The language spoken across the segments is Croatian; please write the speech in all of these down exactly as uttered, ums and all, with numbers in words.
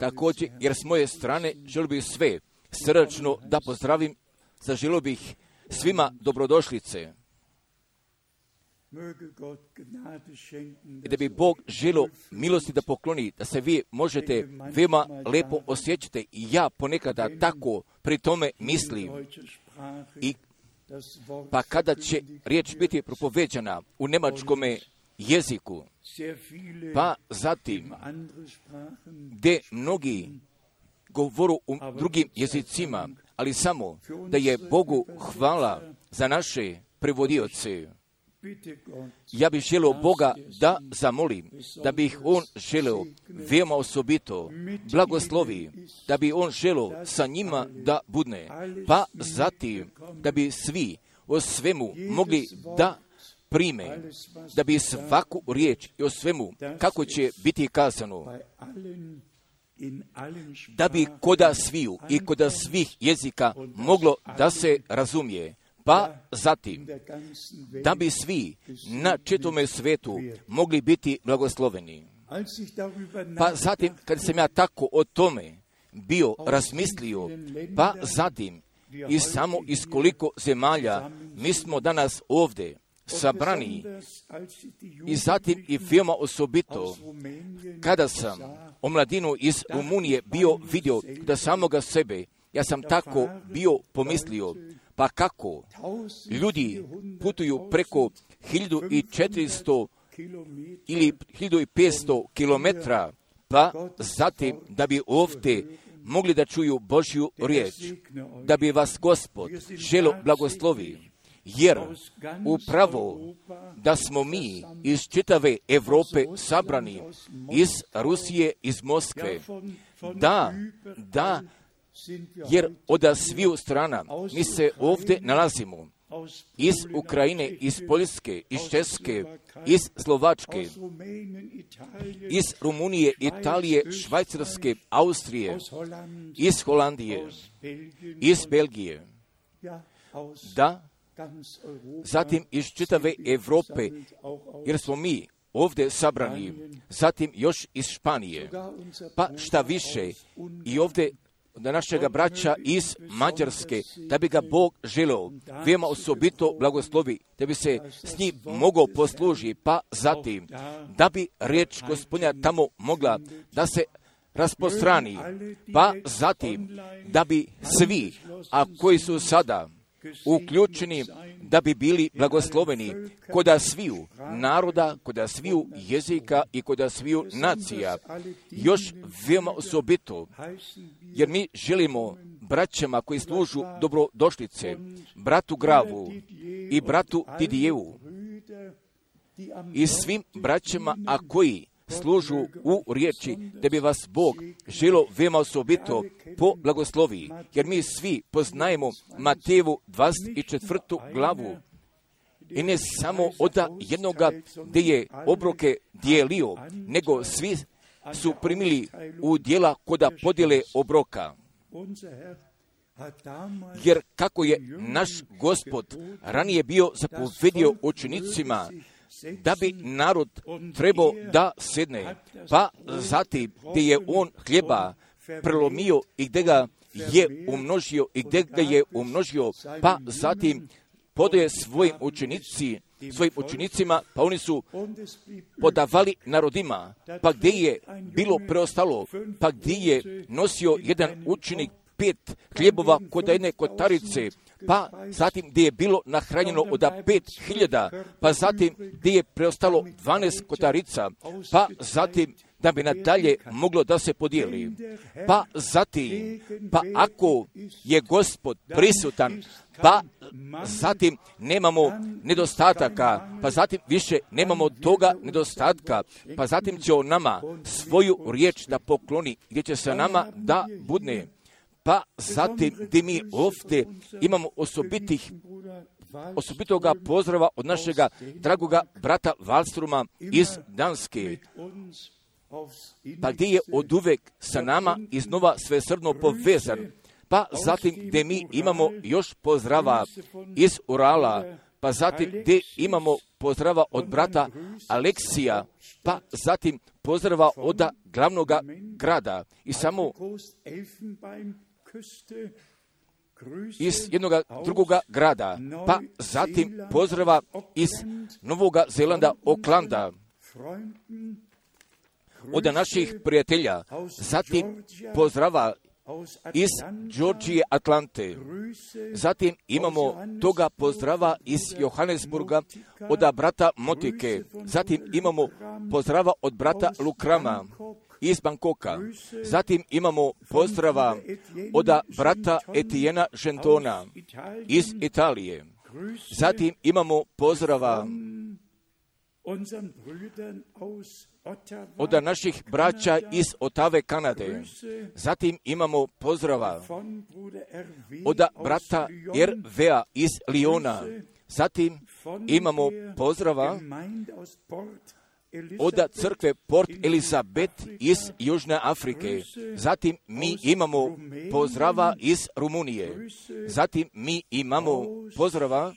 Također, jer s moje strane želio bih sve srdačno da pozdravim, zaželio bih svima dobrodošlice. I da bi Bog želio milosti da pokloni, da se vi možete veoma lepo osjećati. I ja ponekada tako pri tome mislim. I pa kada će riječ biti propoveđana u njemačkome jeziku, pa zatim gdje mnogi govoru u drugim jezicima, ali samo da je Bogu hvala za naše prevodioce. Ja bih želio Boga da zamolim, da bi ih On želio veoma osobito blagoslovi, da bi On želio sa njima da budne, pa zatim da bi svi o svemu mogli da prime, da bi svaku riječ i o svemu kako će biti kazano, da bi koda sviju i koda svih jezika moglo da se razumije. Pa zatim, da bi svi na čitome svetu mogli biti blagosloveni. Pa zatim, kad sam ja tako o tome bio razmislio, pa zatim i samo iz koliko zemalja mi smo danas ovdje sabrani, i zatim i veoma osobito, kada sam omladinu iz Rumunije bio vidio da samoga sebe, ja sam tako bio pomislio, pa kako ljudi putuju preko hiljadu četiristo ili hiljadu petsto kilometra, pa zatim da bi ovdje mogli da čuju Božju riječ, da bi vas Gospod želo blagoslovi, jer upravo da smo mi iz čitave Europe sabrani, iz Rusije, iz Moskve, da, da, jer od sviju strana mi se ovdje nalazimo, iz Ukrajine, iz Poljske, iz Češke, iz Slovačke, iz Rumunije, Italije, Švajcarske, Austrije, iz Holandije, iz Belgije, da, zatim iz čitave Europe, jer smo mi ovdje sabrani, zatim još iz Španije, pa šta više i ovdje da našega braća iz Mađarske, da bi ga Bog želio veoma osobito blagoslovi, da bi se s njim mogao poslužiti, pa zatim da bi riječ Gospodnja tamo mogla da se rasprostrani, pa zatim da bi svi, a koji su sada uključeni, da bi bili blagosloveni koda sviju naroda, koda sviju jezika i koda sviju nacija. Još veoma osobito, jer mi želimo braćama koji služu dobrodošlice, bratu Gravu i bratu Tidijevu i svim braćama, a koji služu u riječi, da bi vas Bog želo veoma osobito po blagoslovi, jer mi svi poznajemo Matejevu dvadeset četvrtu glavu i ne samo od jednoga gdje je obroke dijelio, nego svi su primili u dijela koda podjele obroka. Jer kako je naš Gospod ranije bio zapovjedio učenicima da bi narod trebao da sedne, pa zatim gdje je on hljeba prelomio i gdje ga je umnožio i gdje ga je umnožio, pa zatim podaje svojim učenici, svojim učenicima, pa oni su podavali narodima, pa gdje je bilo preostalo, pa gdje je nosio jedan učenik pet hljebova kod jedne kotarice, pa zatim gdje je bilo nahranjeno od pet hiljada, pa zatim gdje je preostalo dvanaest kotarica, pa zatim da bi nadalje moglo da se podijeli. Pa zatim, pa ako je Gospod prisutan, pa zatim nemamo nedostataka, pa zatim više nemamo toga nedostatka, pa zatim će on nama svoju riječ da pokloni, gdje će sa nama da budne. Pa zatim gdje mi ovdje imamo osobitih, osobitoga pozdrava od našega dragoga brata Valstruma iz Danske, pa gdje je od uvek sa nama iznova svesrdno povezan, pa zatim gdje mi imamo još pozdrava iz Urala, pa zatim gdje imamo pozdrava od brata Aleksija, pa zatim pozdrava od glavnog grada. I samo iz jednog drugoga grada, pa zatim pozdrava iz Novog Zelanda, Oklanda, od naših prijatelja, zatim pozdrava iz Georgije Atlante, zatim imamo toga pozdrava iz Johannesburga od brata Motike, zatim imamo pozdrava od brata Lukrama iz Bangkoka, zatim imamo pozdrava od brata Etiena Gentona iz Italije, zatim imamo pozdrava od naših braća iz Otave, Kanade. Zatim imamo pozdrava od brata Ervea iz Liona. Zatim imamo pozdrava od crkve Port Elizabeth iz Južne Afrike. Zatim mi imamo pozdrava iz Rumunije. Zatim mi imamo pozdrava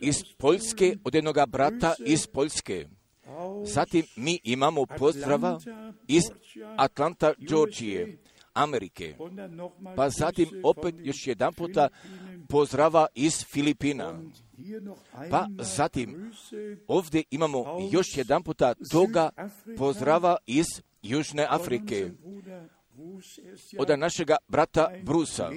iz Poljske, od jednog brata iz Poljske. Zatim mi imamo pozdrava iz Atlanta, Georgije, Amerike. Pa zatim opet još jedan puta pozdrava iz Filipina. Pa zatim ovdje imamo još jedan puta toga pozdrava iz Južne Afrike, od našega brata Brusa.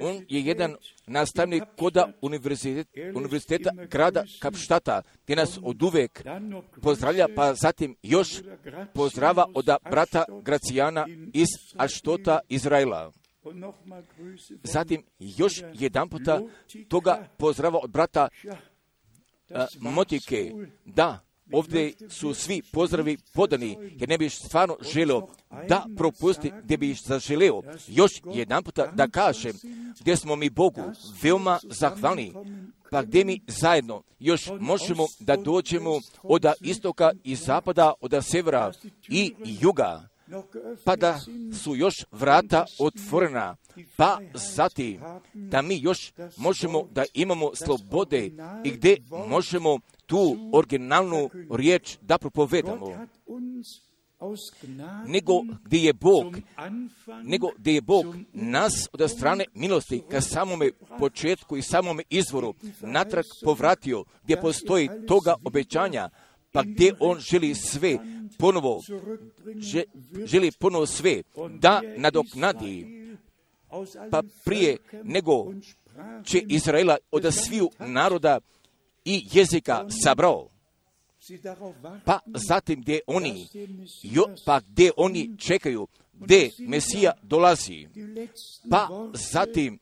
On je jedan nastavnik koda univerziteta, univerziteta grada Kapštata, gdje nas od uvek pozdravlja, pa zatim još pozdrava od brata Gracijana iz Aštota, Izraela. Zatim još jedan puta toga pozdrava od brata uh, Motike. Da, ovdje su svi pozdravi podani, jer ne bih stvarno želio da propustim, gdje bih zaželeo još jedan puta da kažem gdje smo mi Bogu veoma zahvalni, pa gdje mi zajedno još možemo da dođemo od istoka i zapada, od severa i juga, pa da su još vrata otvorena, pa zatim da mi još možemo da imamo slobode i gdje možemo tu originalnu riječ da propovedamo, nego gdje je Bog, nego gdje je Bog nas od strane milosti ka samome početku i samome izvoru natrag povratio, gdje postoji toga obećanja, pa gdje on želi sve ponovo, želi ponovo sve da nadoknadi, pa prije nego će Izraela od sviju naroda i jezika sabrao. Pa zatim gdje oni, jo, pa gdje oni čekaju, gdje Mesija dolazi, pa zatim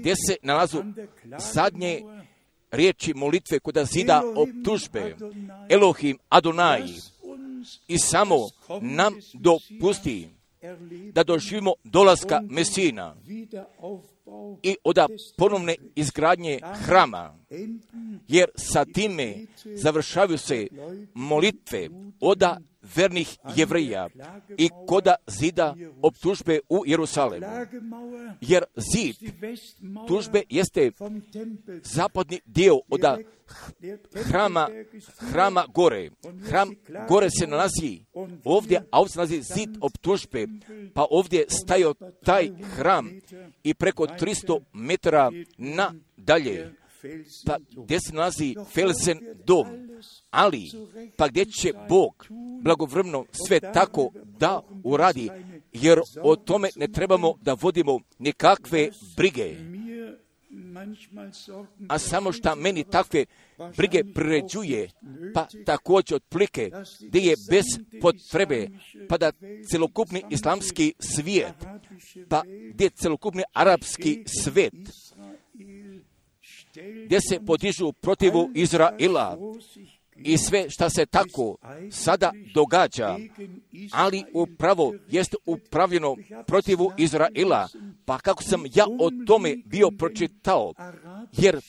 gdje se nalazu zadnje riječi molitve kod zida optužbe, Elohim Adonai, i samo nam dopusti da doživimo dolaska Mesina i od ponovne izgradnje hrama, jer sa time završavaju se molitve od vernih Jevreja i koda zida optužbe u Jerusalemu, jer zid tužbe jeste zapadni dio od hrama, hrama gore. Hram gore se nalazi ovdje, a ovdje se nalazi zid optužbe, pa ovdje stajao taj hram i preko tristo metara na dalje, pa gdje se nalazi Felsen dom, ali pa gdje će Bog blagovremno sve tako da uradi, jer o tome ne trebamo da vodimo nikakve brige. A samo šta meni takve brige priređuje, pa također otplike gdje je bez potrebe, pa da celokupni islamski svijet, pa gdje celokupni arapski svijet, gdje se podižu protivu Izraela i sve šta se tako sada događa, ali upravo jeste upravljeno protivu Izraela, pa kako sam ja o tome bio pročitao, jer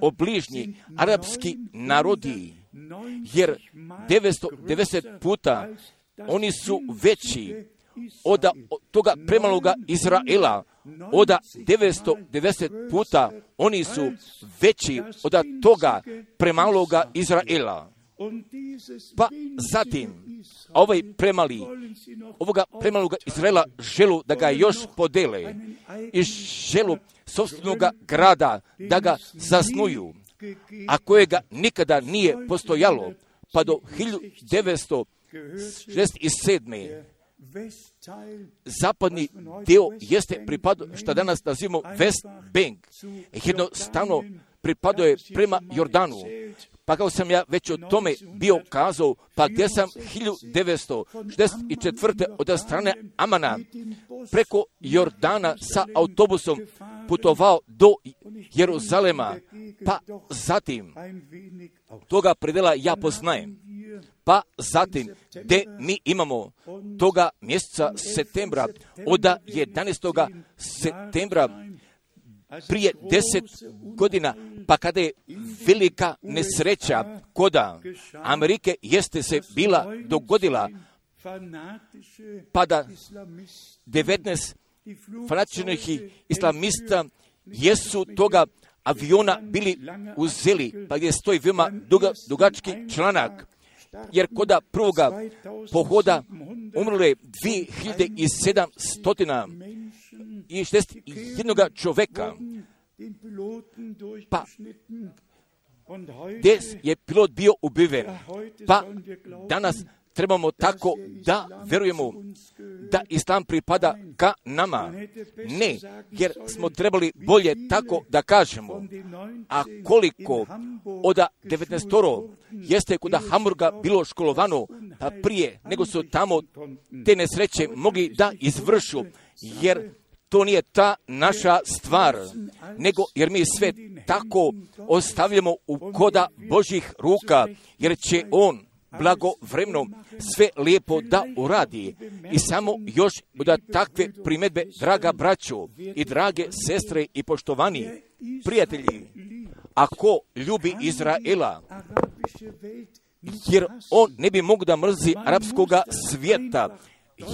obližnji arapski narodi, jer devetsto devedeset puta oni su veći od toga premaloga Izraela, od devetsto devedeset puta oni su veći od toga premaloga Izraela. Pa zatim, ovaj premali, ovoga premaloga Izraela želu da ga još podele i želu sobstvenog grada da ga zasnuju, a kojega nikada nije postojalo, pa do hiljadu devetsto šezdeset sedme. Zapadni dio jeste pripadao, što danas nazivamo West Bank, jednostavno pripadao je prema Jordanu. Pa kao sam ja već o tome bio kazao, pa gdje sam hiljadu devetsto šezdeset četvrte od strane Amana preko Jordana sa autobusom putovao do Jeruzalema, pa zatim toga predela ja poznajem. Pa zatim, gdje mi imamo toga mjeseca septembra, od jedanaestog septembra prije deset godina, pa kada je velika nesreća kod Amerike jeste se bila dogodila, pa da devetnaest fanatičnih islamista jesu toga aviona bili uzeli, pa gdje stoji veoma duga, dugački članak, jer kod prvoga pohoda umrlo je dvije hiljade sedamsto šezdeset jedan čovjeka, pa gdje je pilot bio ubiven, pa danas trebamo tako da vjerujemo da Islam pripada ka nama. Ne, jer smo trebali bolje tako da kažemo. A koliko od devetnaestoro jeste kod Hamburga bilo školovano prije nego su tamo te nesreće mogli da izvršu, jer to nije ta naša stvar, nego jer mi sve tako ostavljamo u koda Božjih ruka, jer će On blagovremno sve lijepo da uradi. I samo još da takve primjedbe, draga braćo i drage sestre i poštovani prijatelji, ako ljubi Izraela, jer on ne bi mogu da mrzi arapskoga svijeta,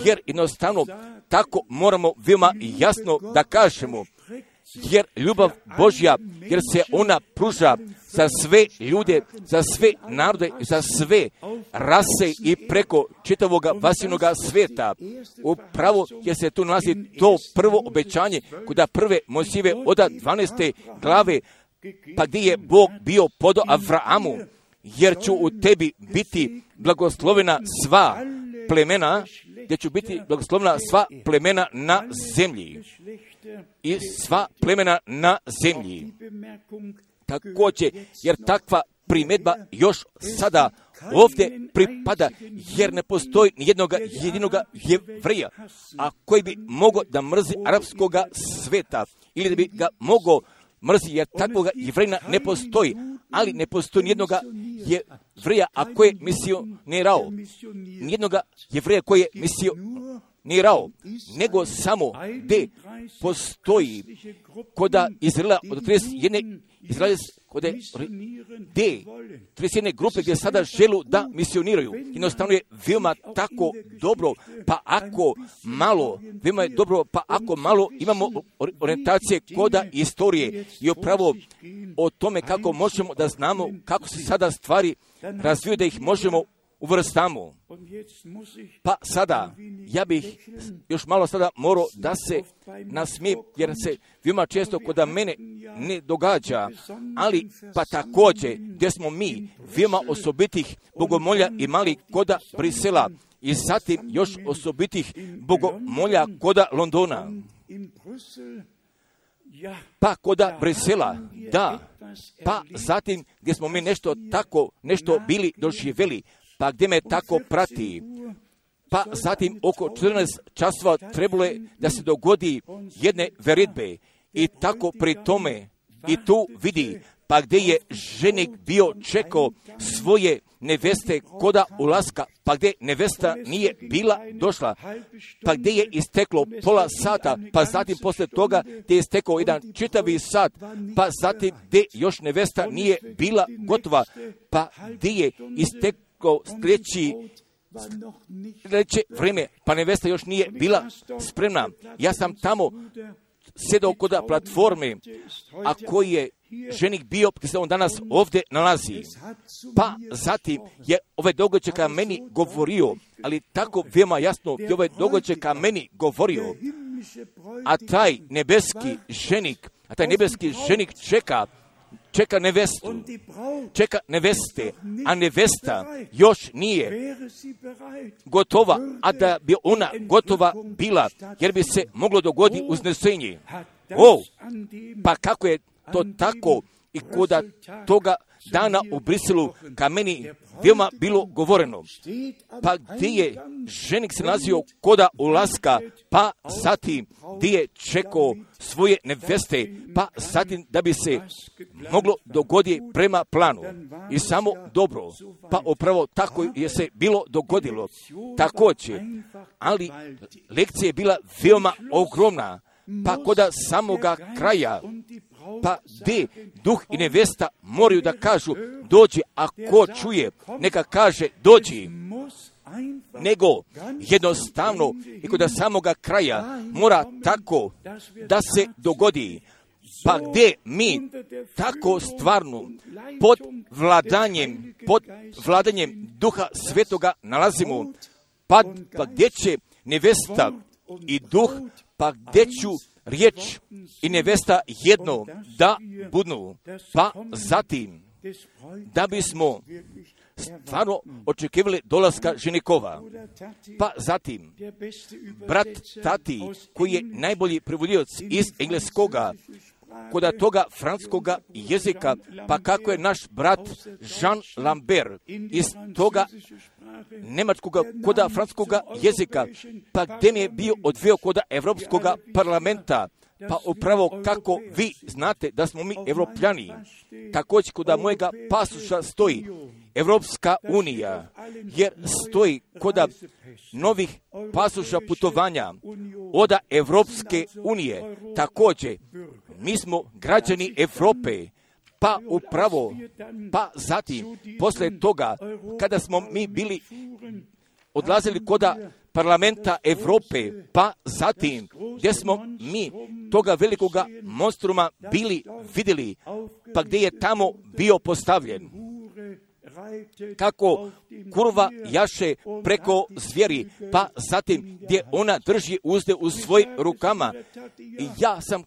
jer jednostavno tako moramo veoma jasno da kažemo, jer ljubav Božja, jer se ona pruža za sve ljude, za sve narode, za sve rase i preko čitavog vasivnog svijeta. Upravo jer se tu nalazi to prvo obećanje kod prve Mojsijeve od dvanaeste glave, pa gdje je Bog bio podo Avramu, jer ću u tebi biti blagoslovena sva plemena, gdje ću biti blagoslovena sva plemena na zemlji. I sva plemena na zemlji. Također, jer takva primjedba još sada ovdje pripada, jer ne postoji nijednog jedinoga Jevrija, a koji bi mogao da mrzi arapskoga sveta, ili da bi ga mogao mrzi, jer takvoga Jevrina ne postoji, ali ne postoji nijednoga Jevrija, a koji je misionirao, nijednoga Jevrija koji je misionirao, Nirao, nego samo gdje postoji kod Izraela od trideset jedne grupe gdje sada želu da misioniraju. Jednostavno je veoma tako dobro, pa ako malo, veoma je dobro, pa ako malo imamo orientacije kod istorije i upravo o tome kako možemo da znamo kako se sada stvari razviju, da ih možemo uvrstamo. Pa sada, ja bih još malo sada morao da se nasmijem, jer se veoma često kod mene ne događa, ali pa također gdje smo mi veoma osobitih bogomolja imali kod Brisela i zatim još osobitih bogomolja kod Londona. Pa kod Brisela, da, pa zatim gdje smo mi nešto tako, nešto bili doživjeli, pa gdje me tako prati. Pa zatim oko četrnaest časova trebalo je da se dogodi jedne veritbe i tako pri tome i tu vidi, pa gdje je ženik bio čekao svoje neveste koda ulaska, pa gdje nevesta nije bila došla, pa gdje je isteklo pola sata, pa zatim poslije toga gdje je istekao jedan čitavi sat, pa zatim gdje još nevesta nije bila gotova, pa gdje je isteklo sljedeći reče vrijeme, pa nevesta još nije bila spremna. Ja sam tamo sjedao kod platforme, a koji je ženik bio, gdje se on danas ovdje nalazi. Pa zatim je ove događaje ka meni govorio, ali tako veoma jasno je ove događaje ka meni govorio, a taj nebeski ženik, a taj nebeski ženik čeka, čeka nevestu, čeka neveste, a nevesta još nije gotova, a da bi ona gotova bila, jer bi se moglo dogoditi uznesenje. O, pa kako je to tako i kod toga dana u Briselu ka meni veoma bilo govoreno. Pa gdje je ženik se nalazio koda ulaska, pa zatim gdje je čekao svoje neveste, pa zatim da bi se moglo dogoditi prema planu. I samo dobro, pa upravo tako je se bilo dogodilo. Također, ali lekcija je bila veoma ogromna, pa koda samoga kraja, pa gdje duh i nevesta moraju da kažu dođi, ako čuje, neka kaže dođi, nego jednostavno i kod samoga kraja mora tako da se dogodi. Pa gdje mi tako stvarno pod vladanjem, pod vladanjem Duha Svetoga nalazimo, pa, pa gdje će nevesta i duh, pa gdje ću riječ i nevesta jedno da budnu, pa zatim da bismo stvarno očekivali dolaska ženikova. Pa zatim brat Tati, koji je najbolji prevodioc iz engleskoga kod toga francuskoga jezika, pa kako je naš brat Jean Lambert iz toga nemačkoga kod francuskoga jezika, pa gdje mi je bio odveo kod Evropskoga parlamenta, pa upravo kako vi znate da smo mi Evropljani. Također kod mojega pasuša stoji Evropska unija, jer stoji kod novih pasuša putovanja od Evropske unije. Također, mi smo građani Evrope, pa upravo, pa zatim, poslije toga, kada smo mi bili odlazili kod parlamenta Evrope, pa zatim, gdje smo mi toga velikoga monstruma bili vidjeli, pa gdje je tamo bio postavljen. Kako kurva jaše preko zvijeri, pa zatim gdje ona drži uzde u svojim rukama. I ja sam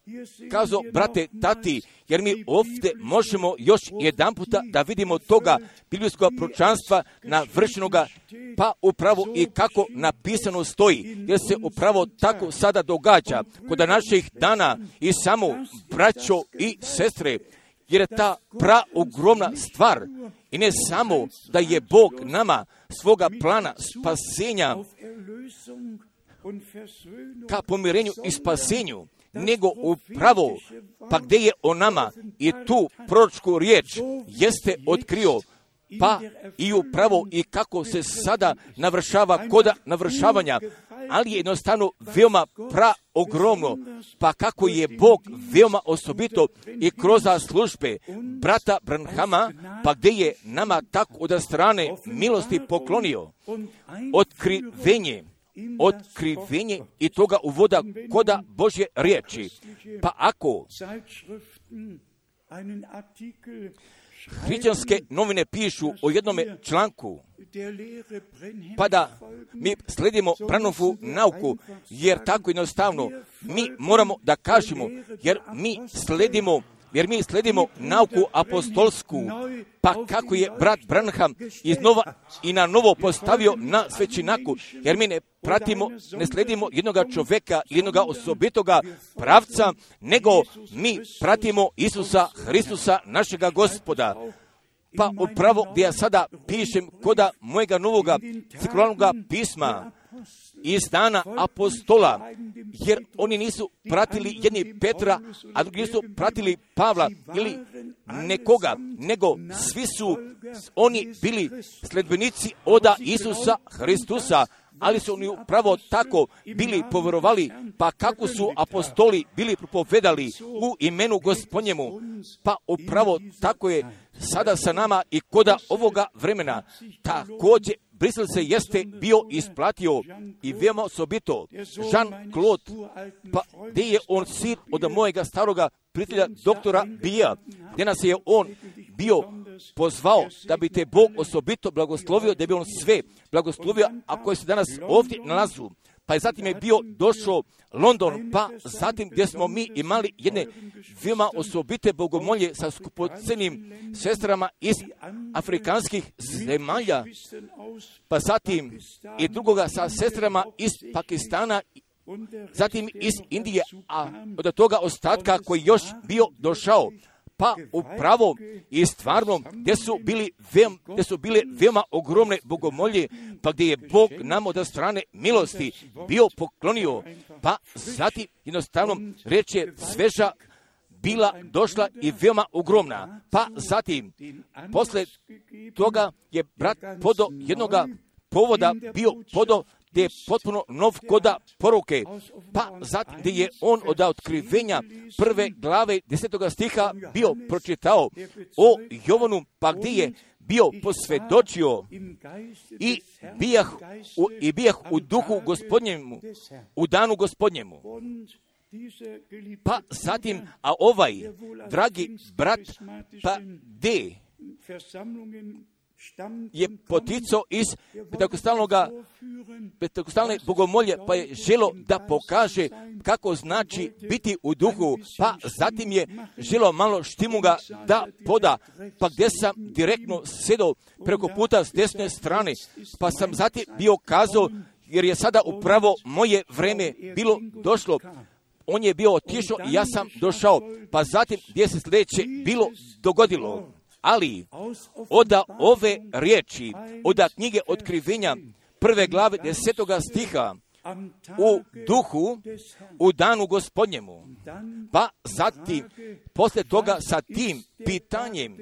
kazao, brate Tati, jer mi ovdje možemo još jedan puta da vidimo toga biblijskog pročanstva navršenoga, pa upravo i kako napisano stoji, jer se upravo tako sada događa kod naših dana. I samo braćo i sestre, jer je ta praogromna stvar, i ne samo da je Bog nama svoga plana spasenja ka pomirenju i spasenju, nego upravo pa gdje je o nama i tu proročku riječ jeste otkrio, pa i upravo i kako se sada navršava koda navršavanja, ali je jednostavno veoma praogromno, pa kako je Bog veoma osobito i kroz službe brata Branhama, pa gdje je nama tako od strane milosti poklonio otkrivenje, otkrivenje i toga uvoda koda Božje riječi. Pa ako hrićanske novine pišu o jednome članku, pa da mi slijedimo Branhamovu nauku, jer tako jednostavno mi moramo da kažemo, jer mi slijedimo, jer mi slijedimo nauku apostolsku, pa kako je brat Branham iznova i na novo postavio na svećinaku, jer mi ne pratimo, ne slijedimo jednoga čovjeka, jednoga osobitoga pravca, nego mi pratimo Isusa Hristusa, našega Gospoda. Pa upravo gdje ja sada pišem koda mojega novoga cirkularnoga pisma iz dana apostola, jer oni nisu pratili jedni Petra, a drugi nisu pratili Pavla ili nekoga, nego svi su oni bili sledbenici oda Isusa Hristusa, ali su oni upravo tako bili povjerovali, pa kako su apostoli bili propovedali u imenu Gospodnjemu, pa upravo tako je sada sa nama i koda ovoga vremena. Također Brisel se jeste bio isplatio i veoma sobito. Jean-Claude, pa gdje je on sit od mojega staroga prijatelja doktora Bija, gdje nas je on bio pozvao da bi te Bog osobito blagoslovio, da bi on sve blagoslovio, a koje se danas ovdje nalazu. Pa je zatim je bio došao London, pa zatim gdje smo mi imali jedne veoma osobite bogomolje sa skupocenim sestrama iz afrikanskih zemalja, pa zatim i drugoga sa sestrama iz Pakistana, zatim iz Indije, a od toga ostatka koji još bio došao. Pa upravo i stvarno gdje su, bili veom, gdje su bile veoma ogromne bogomolje, pa gdje je Bog nam od strane milosti bio poklonio, pa zatim jednostavno reč je sveža bila došla i veoma ogromna. Pa zatim, posle toga je brat podo jednoga povoda bio podo gdje je potpuno nov koda poruke, pa zatim gdje je on od otkrivenja prve glave desetoga stiha bio pročitao o Jovanu, pa gdje je bio posvjedočio i bijah u, i bijah u duhu gospodnjemu, u danu gospodnjemu. Pa zatim, a ovaj dragi brat, pa gdje je poticao iz petakostalne bogomolje, pa je želo da pokaže kako znači biti u duhu, pa zatim je želo malo štimuga da poda, pa gdje sam direktno sedao preko puta s desne strane, pa sam zatim bio kazao, jer je sada upravo moje vrijeme bilo došlo. On je bio otišao i ja sam došao, pa zatim gdje se sljedeće bilo dogodilo. Ali oda ove riječi, oda knjige otkrivenja prve glave desetoga stiha, u duhu, u danu gospodnjemu, pa zatim, poslije toga sa tim pitanjem,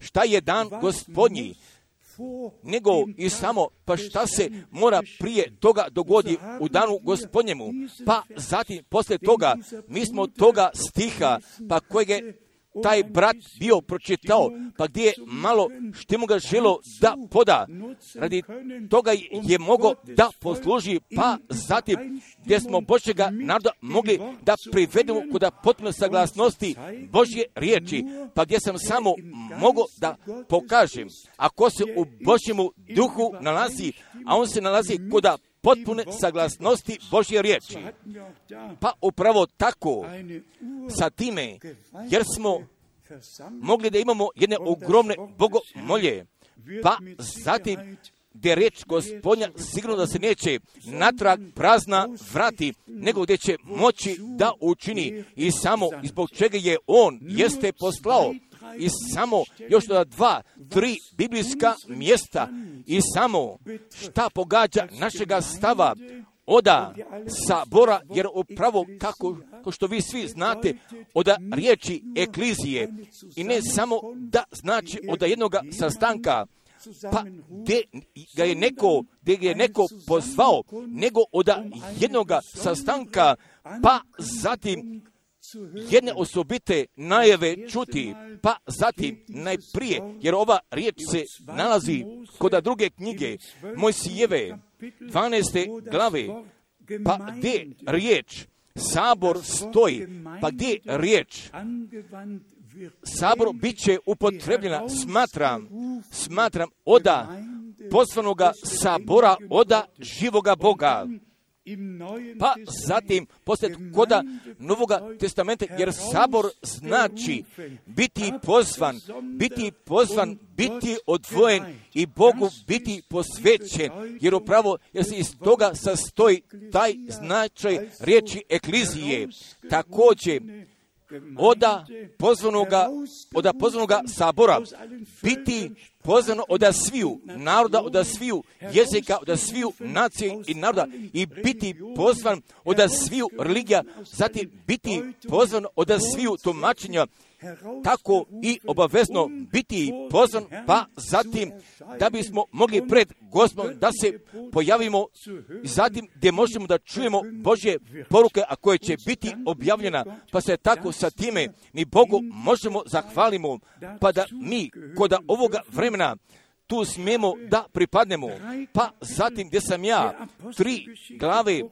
šta je dan gospodnji, nego i samo pa šta se mora prije toga dogodi u danu gospodnjemu, pa zatim, poslije toga, mi smo toga stiha, pa kojeg je taj brat bio pročitao, pa gdje je malo što mu ga želo da poda, radi toga je mogo da posluži, pa zatim gdje smo Božjega naroda mogli da privedemo kuda potpuno saglasnosti Božje riječi, pa gdje sam samo mogo da pokažem, ako se u Božjemu duhu nalazi, a on se nalazi kuda potpune saglasnosti Božje riječi. Pa upravo tako sa time, jer smo mogli da imamo jedne ogromne bogomolje, pa zatim gdje riječ Gospodnja sigurno da se neće natrag prazna vrati, nego gdje će moći da učini i samo zbog čega je on jeste poslao. I samo još dva, tri biblijska mjesta i samo šta pogađa našega stava oda sabora, jer upravo kako što vi svi znate oda riječi eklizije i ne samo da znači oda jednoga sastanka, pa gdje ga je neko, gdje ga je neko pozvao, nego oda jednoga sastanka, pa zatim jedne osobite najave čuti, pa zatim najprije, jer ova riječ se nalazi kod druge knjige Mojsijeve, dvanaeste glave, pa gdje riječ sabor stoji, pa gdje riječ sabor bit će upotrebljena, smatram, smatram oda poslanoga sabora, oda živoga Boga. Pa zatim, poslije koda Novoga testamenta, jer sabor znači biti pozvan, biti pozvan, biti odvojen i Bogu biti posvećen, jer upravo jer se iz toga sastoji taj značaj riječi eklizije. Također, oda pozvanoga, oda pozvanoga sabora, biti pozvano oda sviju naroda, oda sviju jezika, oda sviju nacije i naroda i biti pozvan oda sviju religija, zatim biti pozvan oda sviju tumačenja, tako i obavezno biti pozvan, pa zatim da bismo mogli pred Gospodom da se pojavimo i zatim gdje možemo da čujemo Božje poruke, a koje će biti objavljena, pa se tako sa time mi Bogu možemo zahvalimo, pa da mi kod ovoga vremena tu smijemo da pripadnemo. Pa zatim gdje sam ja, tri glave,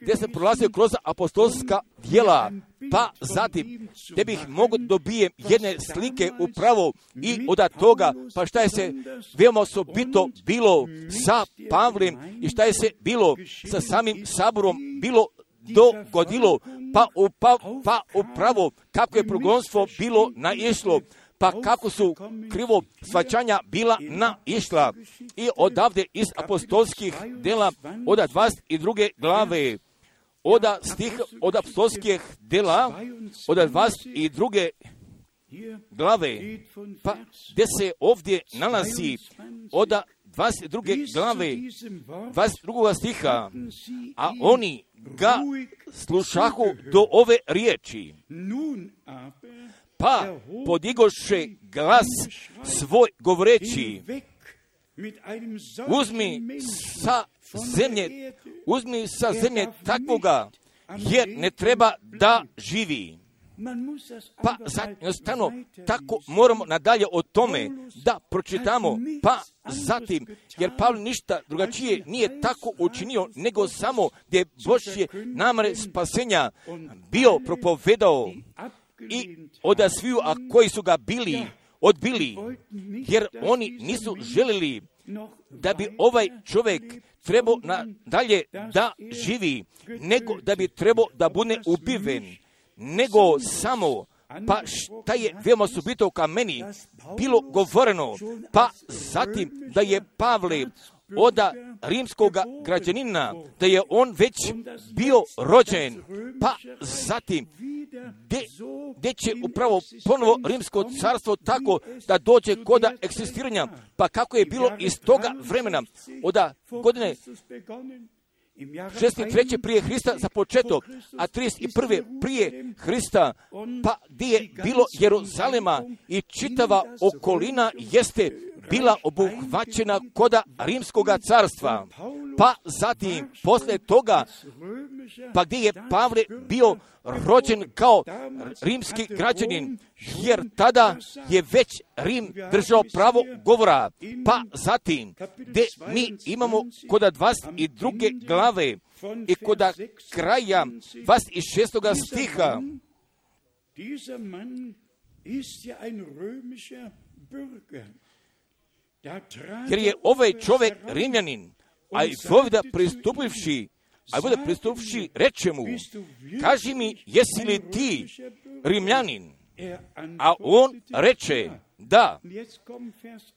gdje sam prolazio kroz apostolska djela, pa zatim gdje bih mogo dobijem jedne slike upravo i od toga, pa šta je se veoma osobito bilo sa Pavlem i šta je se bilo sa samim Saborom bilo dogodilo, pa, upa, pa upravo kako je progonstvo bilo naišlo, pa kako su krivo svačanja bila naišla. I odavde iz apostolskih dela, od dvadeset druge glave, od, stih, od apostolskih dela, od dvadeset druge glave, pa gdje se ovdje nalazi, od dvadeset druge glave, dvadeset drugog stiha, a oni ga slušahu do ove riječi. Pa podigoše glas svoj govoreći, uzmi sa zemlje, uzmi sa zemlje takvoga, jer ne treba da živi. Pa zatim tako moramo nadalje o tome da pročitamo, pa zatim, jer Pavle ništa drugačije nije tako učinio, nego samo gdje je Božje namjere spasenja bio propovedao i od sviju, a koji su ga bili, odbili, jer oni nisu želili da bi ovaj čovjek trebao nadalje da živi, nego da bi trebao da bude ubiven. Nego samo, pa šta je veoma subito ka meni bilo govoreno, pa zatim da je Pavle od rimskog građanina, da je on već bio rođen, pa zatim gdje će upravo ponovo rimsko carstvo tako da dođe kod eksistiranja, pa kako je bilo iz toga vremena, od godine šezdeset treće prije Hrista za početok, a trideset prve prije Hrista, pa gdje je bilo Jeruzalema i čitava okolina jeste bila obuhvaćena koda Rimskog carstva. Pa zatim, poslije toga, pa gdje je Pavle bio rođen kao rimski građanin, jer tada je već Rim držao pravo govora. Pa zatim, gdje mi imamo kod dvadeset druge glave i kod kraja dvadeset šestog stiha, jer je ovaj čovjek Rimljanin, a i ovdje pristupivši, a ovdje pristupivši reče mu, kaži mi jesi li ti Rimljanin, a on reče da.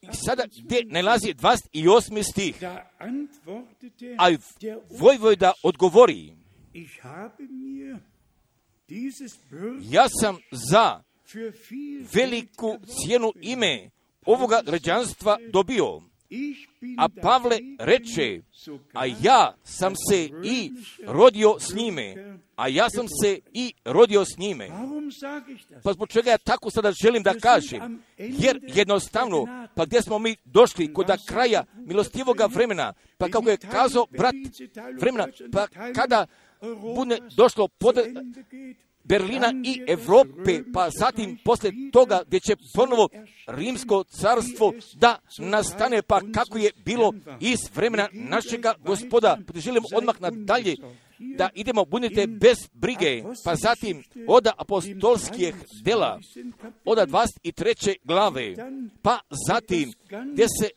I sada gdje nalazi dvadeset osmi stih, a vojvoda odgovori, ja sam za veliku cijenu ime ovoga građanstva dobio. A Pavle reče, a ja sam se i rodio s njime, a ja sam se i rodio s njime. Pa zbog čega ja tako sada želim da kažem? Jer jednostavno, pa gdje smo mi došli kod kraja milostivoga vremena, pa kako je kazao brat vremena, pa kada bude došlo pod Berlina i Evrope, pa zatim poslije toga gdje će ponovo Rimsko carstvo da nastane, pa kako je bilo iz vremena našega Gospoda. Pa želimo odmah nadalje da idemo, budite bez brige, pa zatim od apostolskih dela, od dvadeset treće glave, pa zatim gdje se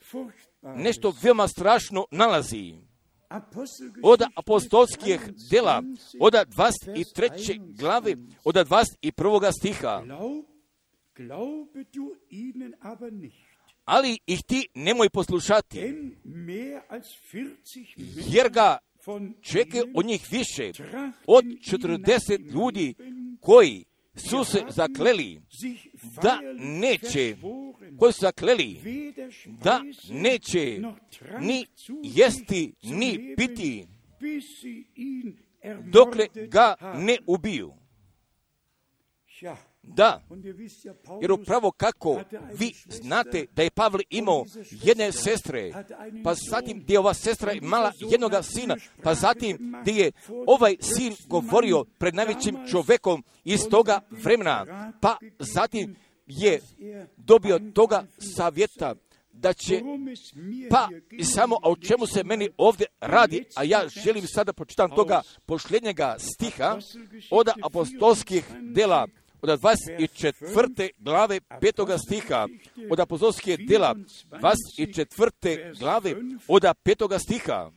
nešto veoma strašno nalazi. Od apostolskih dela, od dvadeset treće glave, od dvadeset prvog stiha. Ali ih ti nemoj poslušati, jer ga čeka od njih više, od četrdeset ljudi koji su se zakleli da neće, koji su zakleli da neće ni jesti ni piti dokle ga ne ubiju. Da, jer upravo kako vi znate da je Pavle imao jedne sestre, pa zatim gdje je ova sestra imala jednoga sina, pa zatim gdje je ovaj sin govorio pred najvećim čovjekom iz toga vremena, pa zatim je dobio toga savjeta, da će, pa i samo, a o čemu se meni ovdje radi, a ja želim sada pročitam toga posljednjega stiha od apostolskih dela, od dvadeset četvrte glave petoga stiha, od apostolskih dela dvadeset četvrte glave od petoga stiha.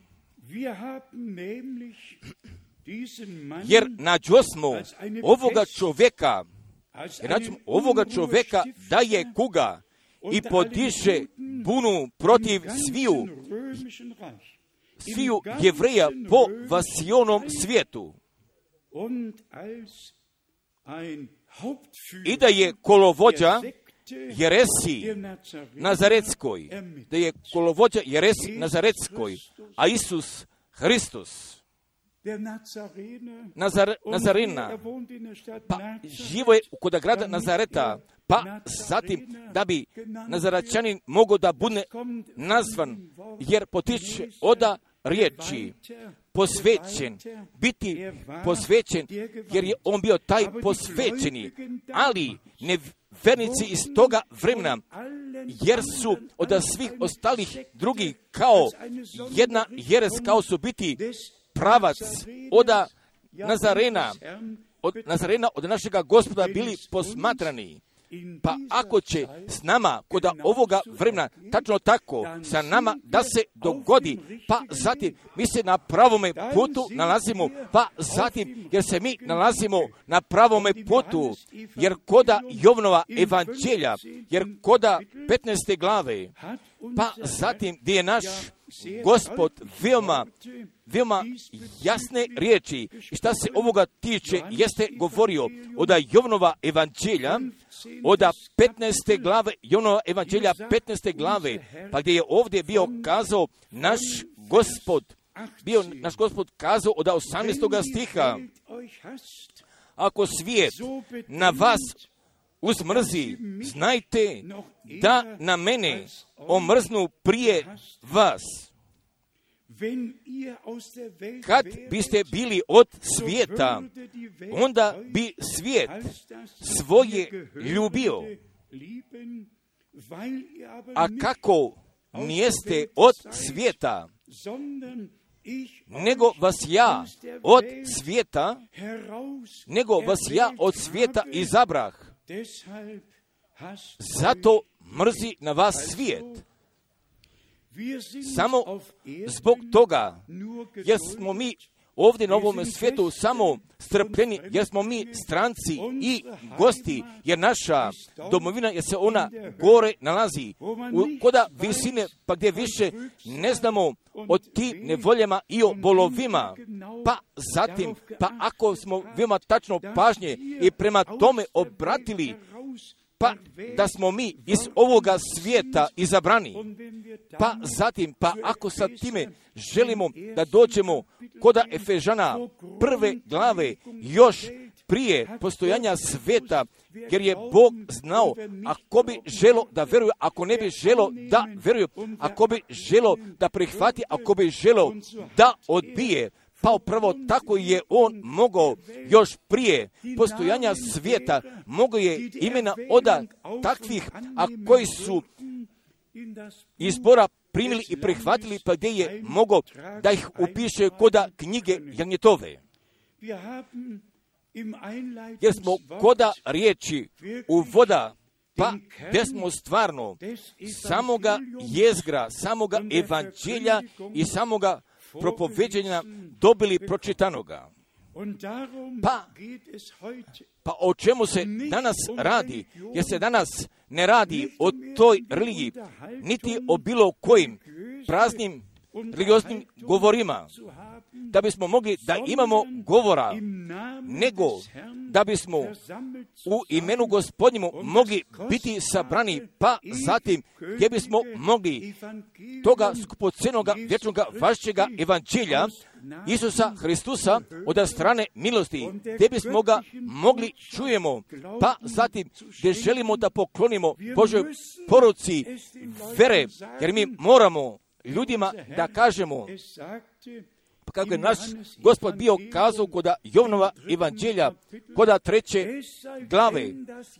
Jer nađosmo ovoga čovjeka, jer nađemo ovoga čovjeka da je kuga i podiše bunu protiv sviju, sviju Jevreja po vasionom svijetu. I da je kolovođa Jeresi Nazaretskoj, da je kolovođa Jeresi Nazaretskoj, a Isus Hristos, Nazar, Nazarina, pa živo je kod grada Nazareta, pa zatim da bi Nazaračanin mogao da bude nazvan, jer potiče oda riječi, posvećen, biti posvećen, jer je on bio taj posvećeni, ali ne vernici iz toga vremena, jer su od svih ostalih drugih kao jedna jeres, kao su biti pravac od Nazarena, od Nazarena, od našega Gospoda bili posmatrani. Pa ako će s nama kod ovoga vremena, tačno tako, sa nama da se dogodi, pa zatim mi se na pravome putu nalazimo, pa zatim jer se mi nalazimo na pravome putu, jer kod Jovnova evanđelja, jer kod petnaeste glave, pa zatim gdje je naš Gospod veoma, veoma jasne riječi, šta se ovoga tiče, jeste govorio od Jovnova evanđelja, od petnaeste glave, Jovnova evanđelja petnaeste glave, pa gdje je ovdje bio kazao naš Gospod, bio naš Gospod kazao od osamnaestoga stiha, ako svijet na vas uzmrzi, znajte da na mene omrznu prije vas. Kad biste bili od svijeta, onda bi svijet svoje ljubio. A kako nijeste od svijeta, nego vas ja od svijeta, nego vas ja od svijeta izabrah. Zato mrzi na vas svijet. Samo zbog toga, jer smo mi ovdje na ovom svijetu samo strpljeni, jer smo mi stranci i gosti, jer naša domovina, jer se ona gore nalazi, koda visine, pa gdje više ne znamo o tim nevoljama i o bolovima, pa zatim, pa ako smo veoma tačno pažnje i prema tome obratili, pa da smo mi iz ovoga svijeta izabrani, pa zatim, pa ako sa time želimo da dođemo kod Efežana prve glave još prije postojanja svijeta, jer je Bog znao, ako bi želo da veruje, ako ne bi želo da veruje, ako bi želo da prihvati, ako bi želo da odbije, pa upravo tako je on mogao još prije postojanja svijeta, mogao je imena oda takvih, a koji su izbora primili i prihvatili, pa gdje je mogao da ih upiše koda knjige Janjetove. Jer smo koda riječi u voda, pa gdje smo stvarno samoga jezgra, samoga evanđelja i samoga propoveđenja dobili pročitanoga. Pa, pa o čemu se danas radi? Jer se danas ne radi o toj religiji, niti o bilo kojim praznim religioznim govorima, da bismo mogli da imamo govora, nego da bismo u imenu Gospodnjemu mogli biti sabrani, pa zatim gdje bismo mogli toga skupocenoga, vječnoga, vašćega evanđelja Isusa Hristusa od strane milosti, gdje bismo ga mogli čujemo, pa zatim gdje želimo da poklonimo Božoj poruci vere, jer mi moramo ljudima da kažemo, kako je naš Gospod bio kazao koda Jovnova evanđelja, koda treće glave,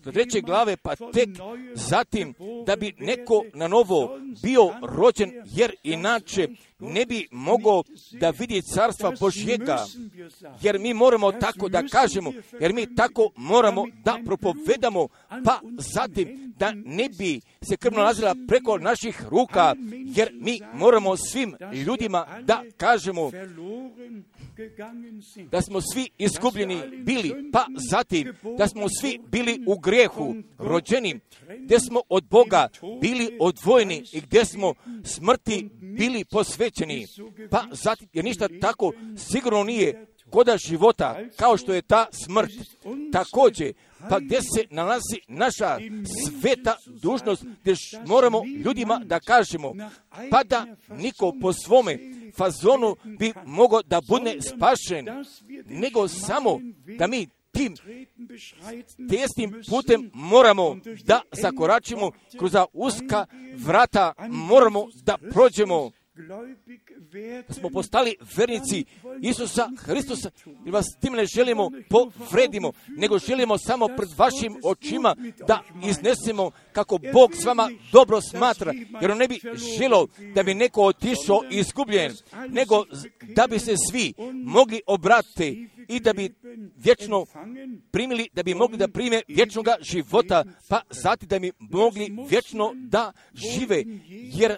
koda treće glave, pa tek zatim da bi neko na novo bio rođen, jer inače ne bi mogao da vidi carstva Božjega, jer mi moramo tako da kažemo, jer mi tako moramo da propovedamo, pa zatim da ne bi se krv nalazila preko naših ruka, jer mi moramo svim ljudima da kažemo da smo svi izgubljeni bili, pa zatim da smo svi bili u grijehu rođeni, gdje smo od Boga bili odvojeni i gdje smo smrti bili posvećeni, pa zatim, jer ništa tako sigurno nije koda života kao što je ta smrt. Također, pa gdje se nalazi naša sveta dužnost, gdje moramo ljudima da kažemo, pa da niko po svome fazonu bi mogao da bude spašen, nego samo da mi tim tesnim putem moramo da zakoračimo, kroz uska vrata moramo da prođemo. Da smo postali vernici Isusa Hristusa, jer vas tim ne želimo povredimo, nego želimo samo pred vašim očima da iznesemo kako Bog s vama dobro smatra, jer on ne bi želio da bi neko otišao izgubljen, nego da bi se svi mogli obratiti i da bi vječno primili, da bi mogli da prime vječnog života, pa zatim da bi mogli vječno da žive, jer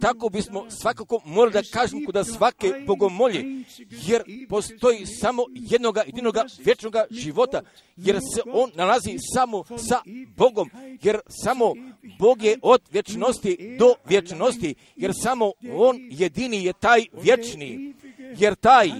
tako bismo svakako morali da kažemo kuda svake bogomolje, jer postoji samo jednoga jedinoga vječnog života, jer se on nalazi samo sa Bogom, jer samo Bog je od vječnosti do vječnosti, jer samo on jedini je taj vječni, jer taj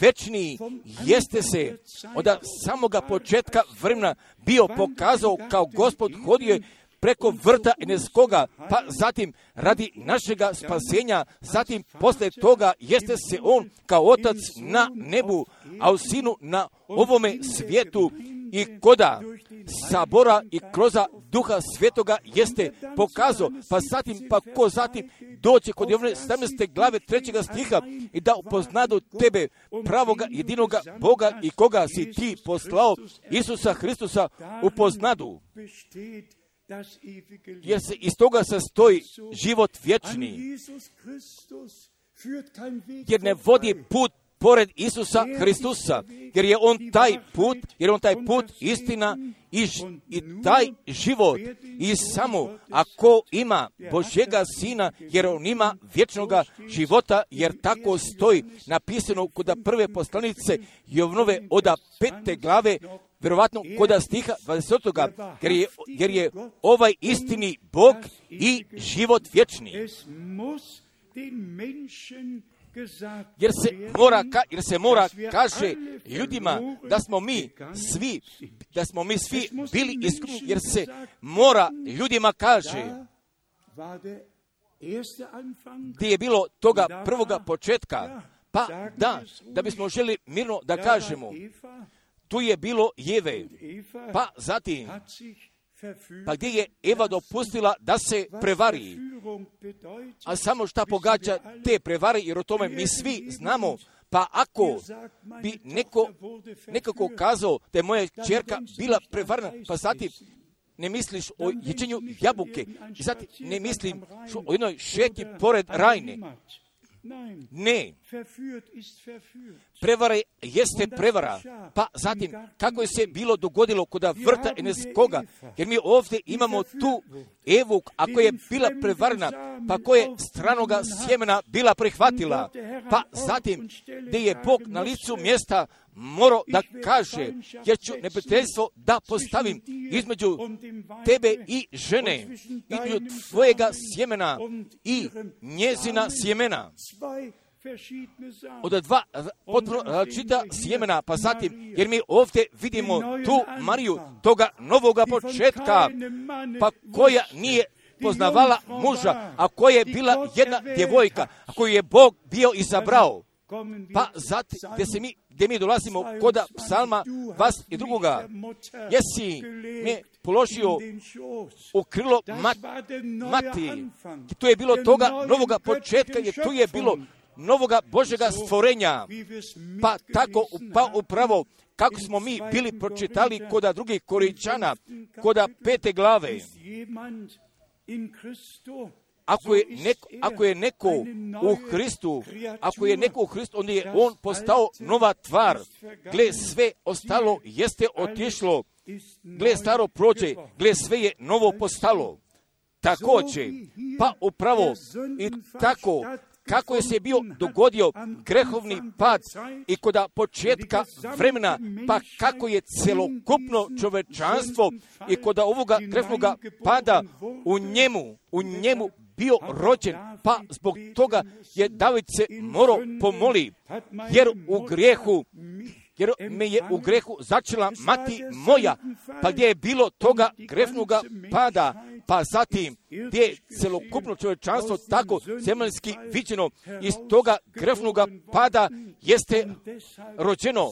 vječni jeste se od samoga početka vremena bio pokazao kao Gospod, hodio je preko vrta Eneskoga, pa zatim radi našega spasenja, zatim poslije toga jeste se on kao Otac na nebu, a u Sinu na ovome svijetu, i koda sabora i kroza Duha Svetoga jeste pokazao, pa zatim, pa ko zatim doće kod Jovne sedamnaeste glave trećega stiha i da upoznadu tebe pravoga jedinoga Boga i koga si ti poslao, Isusa Hristusa, upoznadu. Jer se iz toga sastoji život vječni, jer ne vodi put pored Isusa Hristusa, jer je on taj put, jer on taj put istina i, i taj život, i samo ako ima Božjega Sina, jer on ima vječnoga života, jer tako stoji napisano kod prve poslanice Jovnove od pete glave, vjerovatno kod stiha dvadeset, jer je, jer je ovaj istini Bog i život vječni. Jer se mora, ka, jer se mora kaže ljudima da smo mi svi, da smo mi svi bili iskušeni, jer se mora ljudima kaže gdje je bilo toga prvoga početka, pa da, da bismo želi mirno da kažemo, tu je bilo Jeve, pa zatim, pa gdje je Eva dopustila da se prevari, a samo šta pogađa te prevari, jer o tome mi svi znamo, pa ako bi neko nekako kazao da je moja čerka bila prevarna, pa zatim ne misliš o ječenju jabuke, zatim ne mislim o jednoj šetnji pored Rajne. Ne, prevara jeste prevara, pa zatim kako je se bilo dogodilo kod vrta Eneskoga, jer mi ovdje imamo tu Evu, ako je bila prevarna, pa ko je stranoga sjemena bila prihvatila, pa zatim gdje je Bog na licu mjesta morao da kaže, jer ću neprijateljstvo da postavim između tebe i žene, između tvojega sjemena i njezina sjemena. Od dva potpuno različita sjemena, pa zatim, jer mi ovdje vidimo tu Mariju, toga novoga početka, pa koja nije poznavala muža, a koja je bila jedna djevojka, a koju je Bog bio izabrao. Pa zatim, gdje se mi, gdje mi dolazimo koda psalma vas i drugoga, jesi me položio u krilo mat, mati, tu je bilo toga novoga početka, jer tu je bilo novoga Božjega stvorenja. Pa tako, pa upravo kako smo mi bili pročitali koda drugih Korinčana, koda pete glave. Ako je, neko, ako je neko u Hristu, ako je neko u Hristu, onda je on postao nova tvar. Gle, sve ostalo jeste otišlo. Gle, staro prođe. Gle, sve je novo postalo. Također, pa upravo i tako, kako je se bio dogodio grehovni pad i koda početka vremena, pa kako je celokupno čovečanstvo i koda ovoga grehovnoga pada u njemu, u njemu bio rođen, pa zbog toga je David se morao pomoli, jer u grijehu, jer me je u grehu začela mati moja, pa gdje je bilo toga grefnoga pada, pa zatim gdje je celokupno čovječanstvo tako zemaljski viđeno, iz toga grefnoga pada jeste rođeno,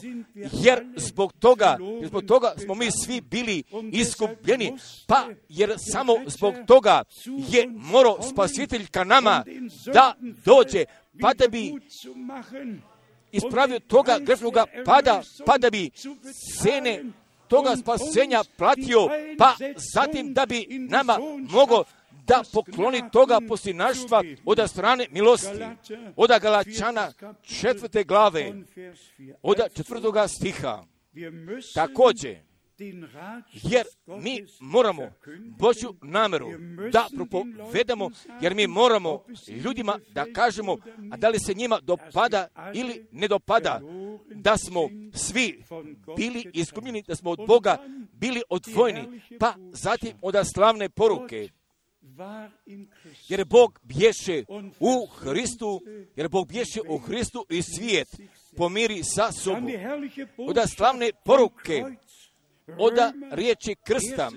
jer zbog toga, jer zbog toga smo mi svi bili iskupljeni, pa jer samo zbog toga je morao spasitelj ka nama da dođe, pa da bi ispravio toga grefnoga pada, pa da bi cene toga spasenja platio, pa zatim da bi nama mogao da pokloni toga posinaštva od strane milosti. Od Galačana četvrte glave, od četvrtoga stiha. Također, jer mi moramo Božju namjeru da propovedamo, jer mi moramo ljudima da kažemo, a da li se njima dopada ili ne dopada, da smo svi bili iskupljeni, da smo od Boga bili odvojeni, pa zatim od slavne poruke. Jer Bog bješe u Hristu, jer Bog bješe u Hristu i svijet pomiri sa sobom. Od slavne poruke, oda riječi krsta,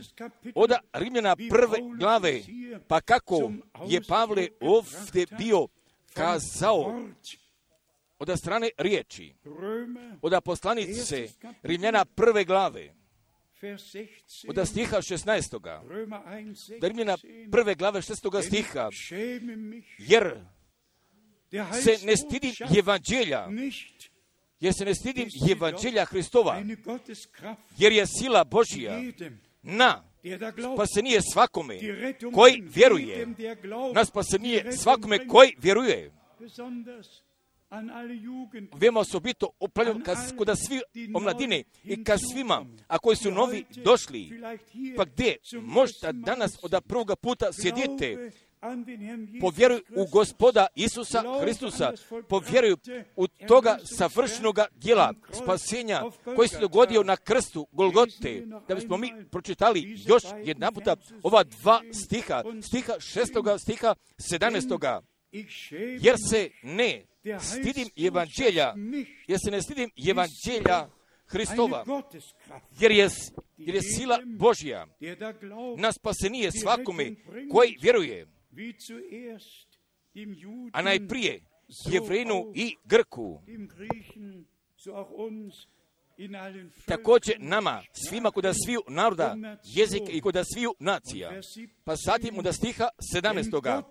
oda Rimljana prve glave, pa kako je Pavle ovdje bio kazao, oda strane riječi, oda poslanice Rimljana prve glave, oda stiha šesnaestoga, da Rimljana prve glave šestoga stiha, jer se ne stidim evanđelja, jer se ne stidim evanđelja Hristova, jer je sila Božija na spasenije svakome koji vjeruje, na spasenije svakome koji vjeruje. Vemo osobito upravljamo kada svi omladine i ka svima, a koji su novi došli, pa gdje možda danas od prvoga puta sjedite, povjeruj u Gospoda Isusa Hristusa, povjeruj u toga savršenoga djela spasenja koji se dogodio na krstu Golgote, da bismo mi pročitali još jedna puta ova dva stiha, stiha šestoga, stiha sedamnaestoga. Jer se ne stidim evanđelja, jer se ne stidim evanđelja Hristova, jer je, jer je sila Božja na spasenije svakome koji vjeruje. A najprije Jevrinu i Grku. Također nama, svima koda sviju naroda, jezika i koda sviju nacija. Pa zatim od stiha sedamnaestoga.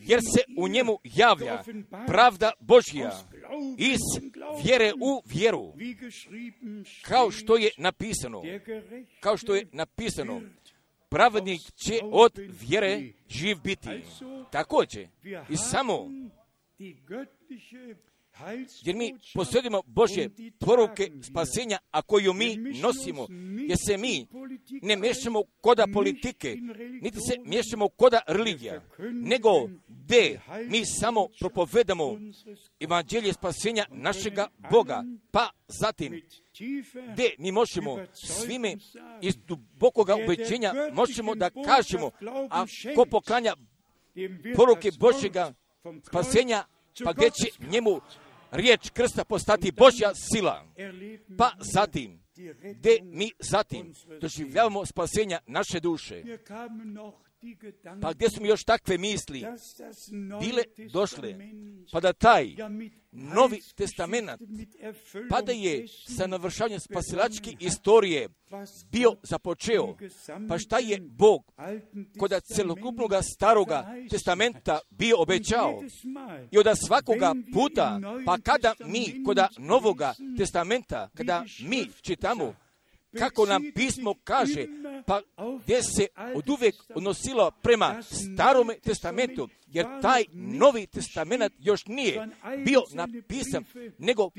Jer se u njemu javlja pravda Božja iz vjere u vjeru, kao što je napisano, kao što je napisano, pravednik će od vjere živ biti. Također, i samo, jer mi posjedimo Božje poruke spasenja, a koju mi nosimo, jer se mi ne miješamo koda politike, niti se miješamo koda religija, nego de mi samo propovedamo evanđelje spasenja našega Boga, pa zatim gdje mi možemo svime iz dubokoga ubeđenja možemo da kažemo, a ko poklanja poruke Božjega spasenja, pa gdje će njemu riječ krsta postati Božja sila. Pa zatim, gdje mi zatim doživljavamo spasenja naše duše. Pa gdje su mi još takve misli bile došle, pa da taj Novi testament, pa da je sa navršavanjem spasilačke istorije bio započeo, pa šta je Bog kod celokupnog staroga testamenta bio obećao i od svakoga puta, pa kada mi kod novoga testamenta, kada mi čitamo kako nam pismo kaže, pa gdje se od uvijek odnosilo prema Starom testamentu, jer taj Novi testament još nije bio napisan, nego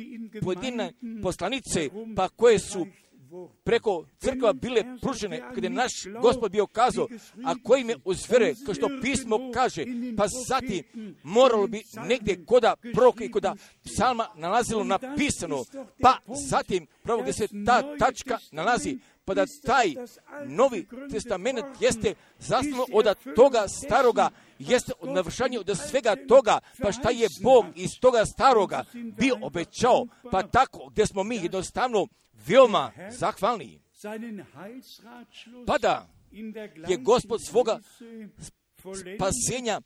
pojedine poslanice, pa koje su preko crkva bile pružene, kada je naš Gospod bio kazao, a koji me uzvere, kao što pismo kaže, pa zatim moralo bi negdje koda proroka i koda psalma nalazilo napisano, pa zatim pravo gdje se ta tačka nalazi, pa da taj Novi testament jeste zasnovno od toga staroga, jeste od navršanja od svega toga, pa šta je Bog iz toga staroga bio obećao, pa tako gdje smo mi jednostavno veoma zahvalni. Pa da je Gospod svoga spasenja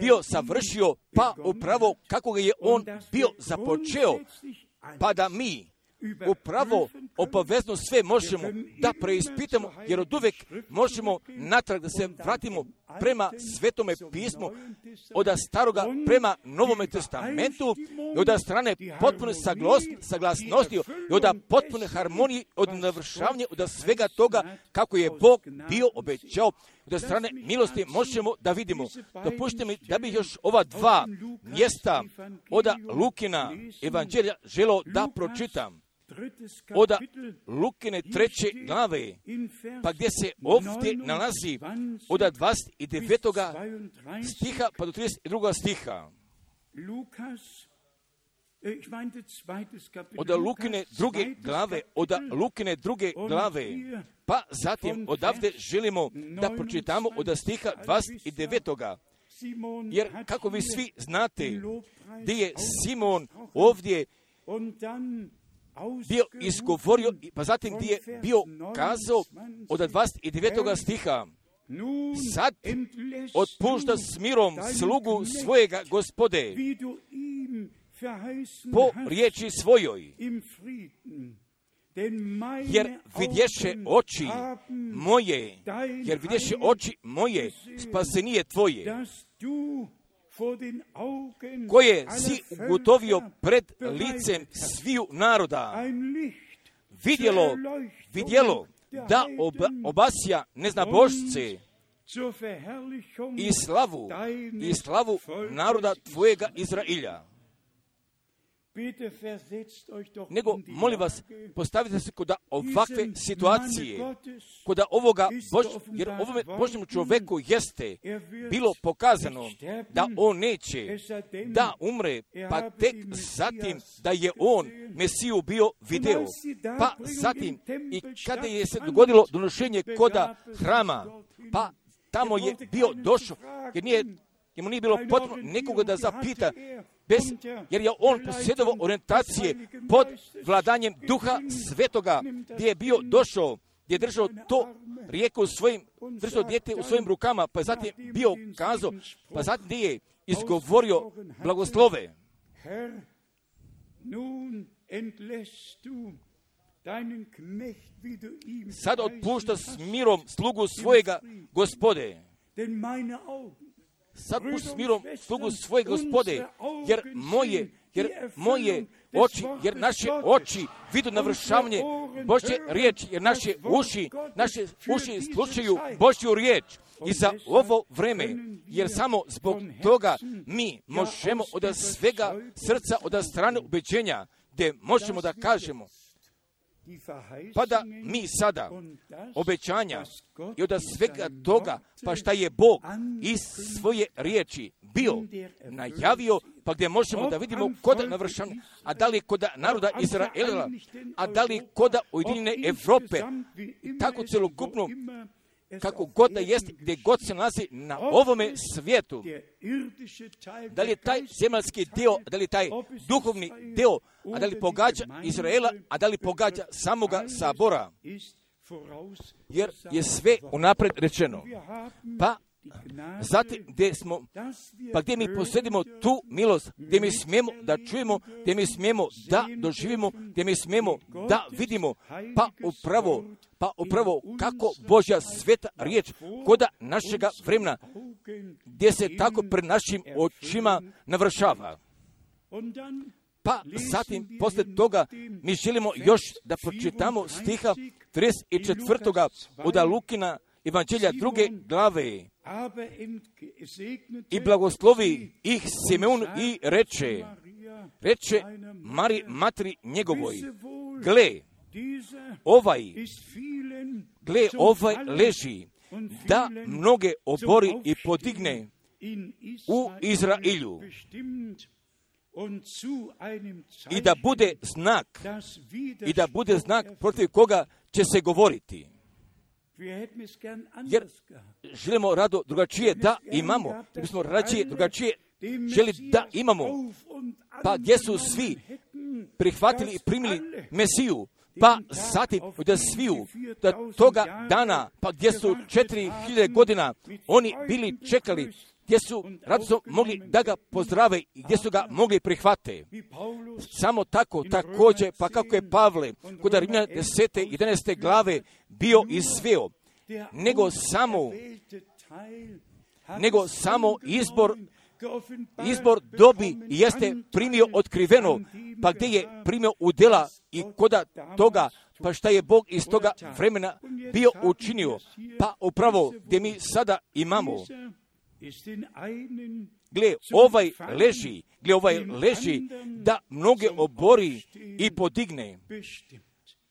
bio savršio, pa upravo kako ga je on bio započeo, pa da mi upravo obavezno sve možemo da preispitamo, jer od uvek možemo natrag da se vratimo prema Svetome pismu, od staroga prema Novome testamentu, i od strane potpune saglos, saglasnosti, i od potpune harmonije, od navršavanja, od svega toga kako je Bog bio obećao. Od strane milosti možemo da vidimo. Dopušte mi da bi još ova dva mjesta od Lukina evanđelja želeo da pročitam. Od Lukine treće glave, pa gdje se ovdje nalazi od dvadeset devetog stiha pa do trideset drugog stiha. Od Lukine druge glave, od Lukine druge glave, pa zatim odavde želimo da pročitamo od stiha dvadeset devetog Jer kako vi svi znate, gdje je Simon ovdje bio izgovorio, pa zatim gdje je bio kazao od dvadeset devetog stiha, sad otpušta s mirom slugu svojega Gospode, po riječi svojoj, jer vidješe oči moje, jer vidješe oči moje, spasenije tvoje, koje si ugotovio pred licem sviju naroda, vidjelo, vidjelo da oba, obasja neznabošce, i slavu, i slavu naroda tvojega Izrailja. Nego, molim vas, postavite se kod ovakve situacije, kod ovoga Bož... jer ovome Božnjemu čovjeku jeste bilo pokazano da on neće da umre, pa tek zatim da je on Mesiju bio video. Pa zatim i kada je se dogodilo donošenje koda hrama, pa tamo je bio došao, jer nije jer mu nije bilo potrebno nekoga da zapita, bez, jer je on posjedovao orijentacije pod vladanjem Duha Svetoga, gdje je bio došao, gdje je držao to rijeku u svojim, držao dijete u svojim rukama, pa zatim bio kazao, pa zatim gdje je izgovorio blagoslove. Sad otpušta s mirom slugu svojega Gospode. Sad pušta s mirom slugu svoje Gospode, jer moje, jer moje oči, jer naše oči vidu navršavanje Božje riječi, jer naše uši, naše uši slušaju Božju riječ i za ovo vreme, jer samo zbog toga mi možemo od svega srca, od strane ubeđenja, gdje možemo da kažemo, pa da mi sada obećanja i od svega toga, pa šta je Bog iz svoje riječi bio najavio, pa gdje možemo da vidimo kod navršanja, a da li kod naroda Izraela, a da li kod Ujedinjene Evrope, tako celokupno, kako god da jeste, gdje god se nalazi na ovome svijetu, da li je taj zemaljski dio, da li je taj duhovni dio, a da li pogađa Izraela, a da li pogađa samoga sabora. jer je sve unapred rečeno. Pa zatim gdje smo, pa gdje mi posjedimo tu milost, gdje mi smijemo da čujemo, gdje mi smijemo da doživimo, gdje mi smijemo da vidimo, pa upravo, pa upravo kako Božja sveta riječ koda našega vremena, gdje se tako pred našim očima navršava. Pa zatim, poslije toga, mi želimo još da pročitamo stiha trideset četvrtoga od Lukina Evanđelja druge glave. I blagoslovi ih Simeon i reče, reče Mari matri njegovoj, gle, ovaj, gle, ovaj leži, da mnoge obori i podigne u Izrailju. I da bude znak, i da bude znak protiv koga će se govoriti. Jer želimo rado drugačije da imamo, mi smo rađe drugačije želi da imamo, pa gdje su svi prihvatili i primili Mesiju, pa zatim da sviju, da toga dana, pa gdje su četiri hiljade godina oni bili čekali, gdje su rado mogli da ga pozdrave i gdje su ga mogli prihvate. Samo tako, također, pa kako je Pavle, kod Rimljana desete i jedanaeste glave bio i sveo, nego samo, nego samo izbor, izbor dobi jeste primio otkriveno, pa gdje je primio udjela i koda toga, pa šta je Bog iz toga vremena bio učinio, pa upravo gdje mi sada imamo. Gle, ovaj leži, gle, ovaj leži da mnoge obori i podigne.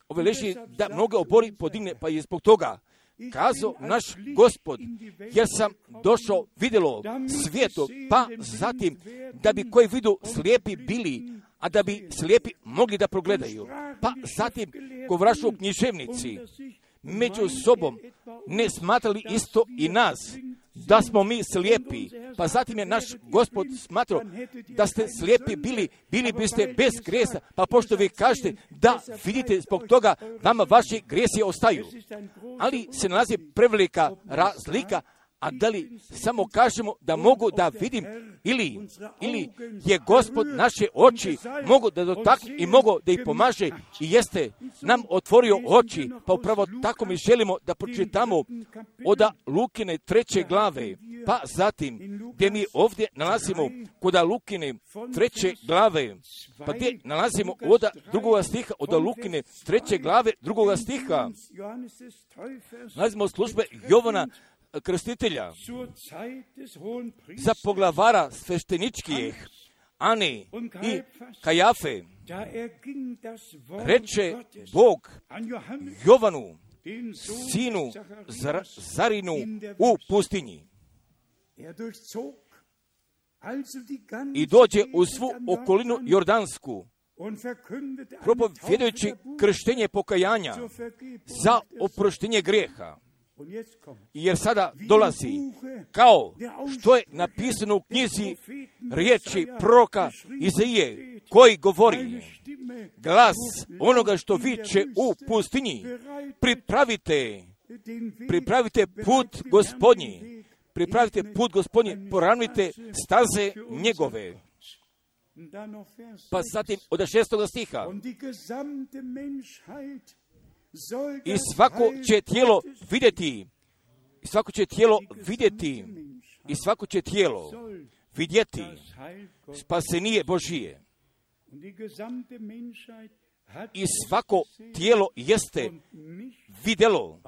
Ovaj leži da mnoge obori podigne, pa je zbog toga kazao naš Gospod, jer sam došao vidjelo svijetu, pa zatim da bi koji vidu slijepi bili, a da bi slijepi mogli da progledaju. Pa zatim govrašu u književnici, među sobom ne smatrali isto i nas, da smo mi slijepi, pa zatim je naš Gospod smatrao da ste slijepi bili, bili biste bez grijesa, pa pošto vi kažete da vidite, zbog toga vama vaši grijesi ostaju. Ali se nalazi prevelika razlika, a da li samo kažemo da mogu da vidim ili, ili je Gospod naše oči mogu da dotakne i mogu da ih pomaže i jeste nam otvorio oči, pa upravo tako mi želimo da pročitamo od Lukine treće glave, pa zatim gdje mi ovdje nalazimo kod Lukine treće glave, pa gdje nalazimo od drugoga stiha, od Lukine treće glave drugoga stiha, nalazimo službe Jovana Krstitelja, za poglavara svešteničkih Ane i Kajafe, reče Bog Jovanu, sinu Zar- Zarinu u pustinji. I dođe u svu okolinu jordansku, propovjedajući krštenje pokajanja za oproštenje grijeha. Jer sada dolazi, kao što je napisano u knjizi riječi proroka Izaije, koji govori, glas onoga što viče u pustinji, pripravite, pripravite put Gospodnji, pripravite put Gospodnji, poravnite staze njegove. Pa zatim od šestoga stiha, i svako će tijelo vidjeti, i svako će tijelo vidjeti, i svako će tijelo vidjeti spasenije Božije. I svako tijelo jeste vidjelo,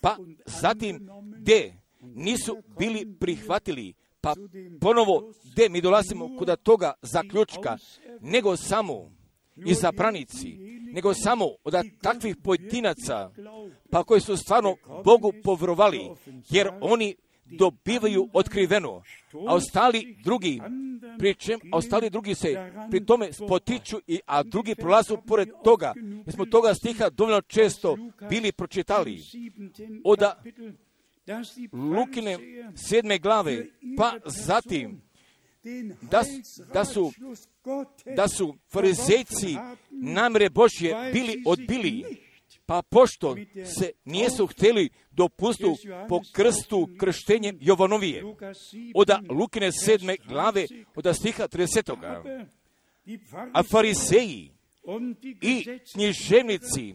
pa zatim gdje nisu bili prihvatili, pa ponovo gdje mi dolazimo kod toga zaključka, nego samo i zabranici, nego samo od takvih pojedinaca, pa koji su stvarno Bogu povjerovali, jer oni dobivaju otkriveno, a ostali drugi, pri čem, a ostali drugi se pri tome spotiču, i, a drugi prolazu pored toga, jer smo toga stiha dovoljno često bili pročitali. Od Lukine sedme glave, pa zatim, Da, da su, da su farizejci namjere Božje bili odbili, Pa pošto se nijesu htjeli dopustiti po krstu krštenjem Jovanovije, od Lukine sedme glave, od stiha trideset. A fariseji i književnici,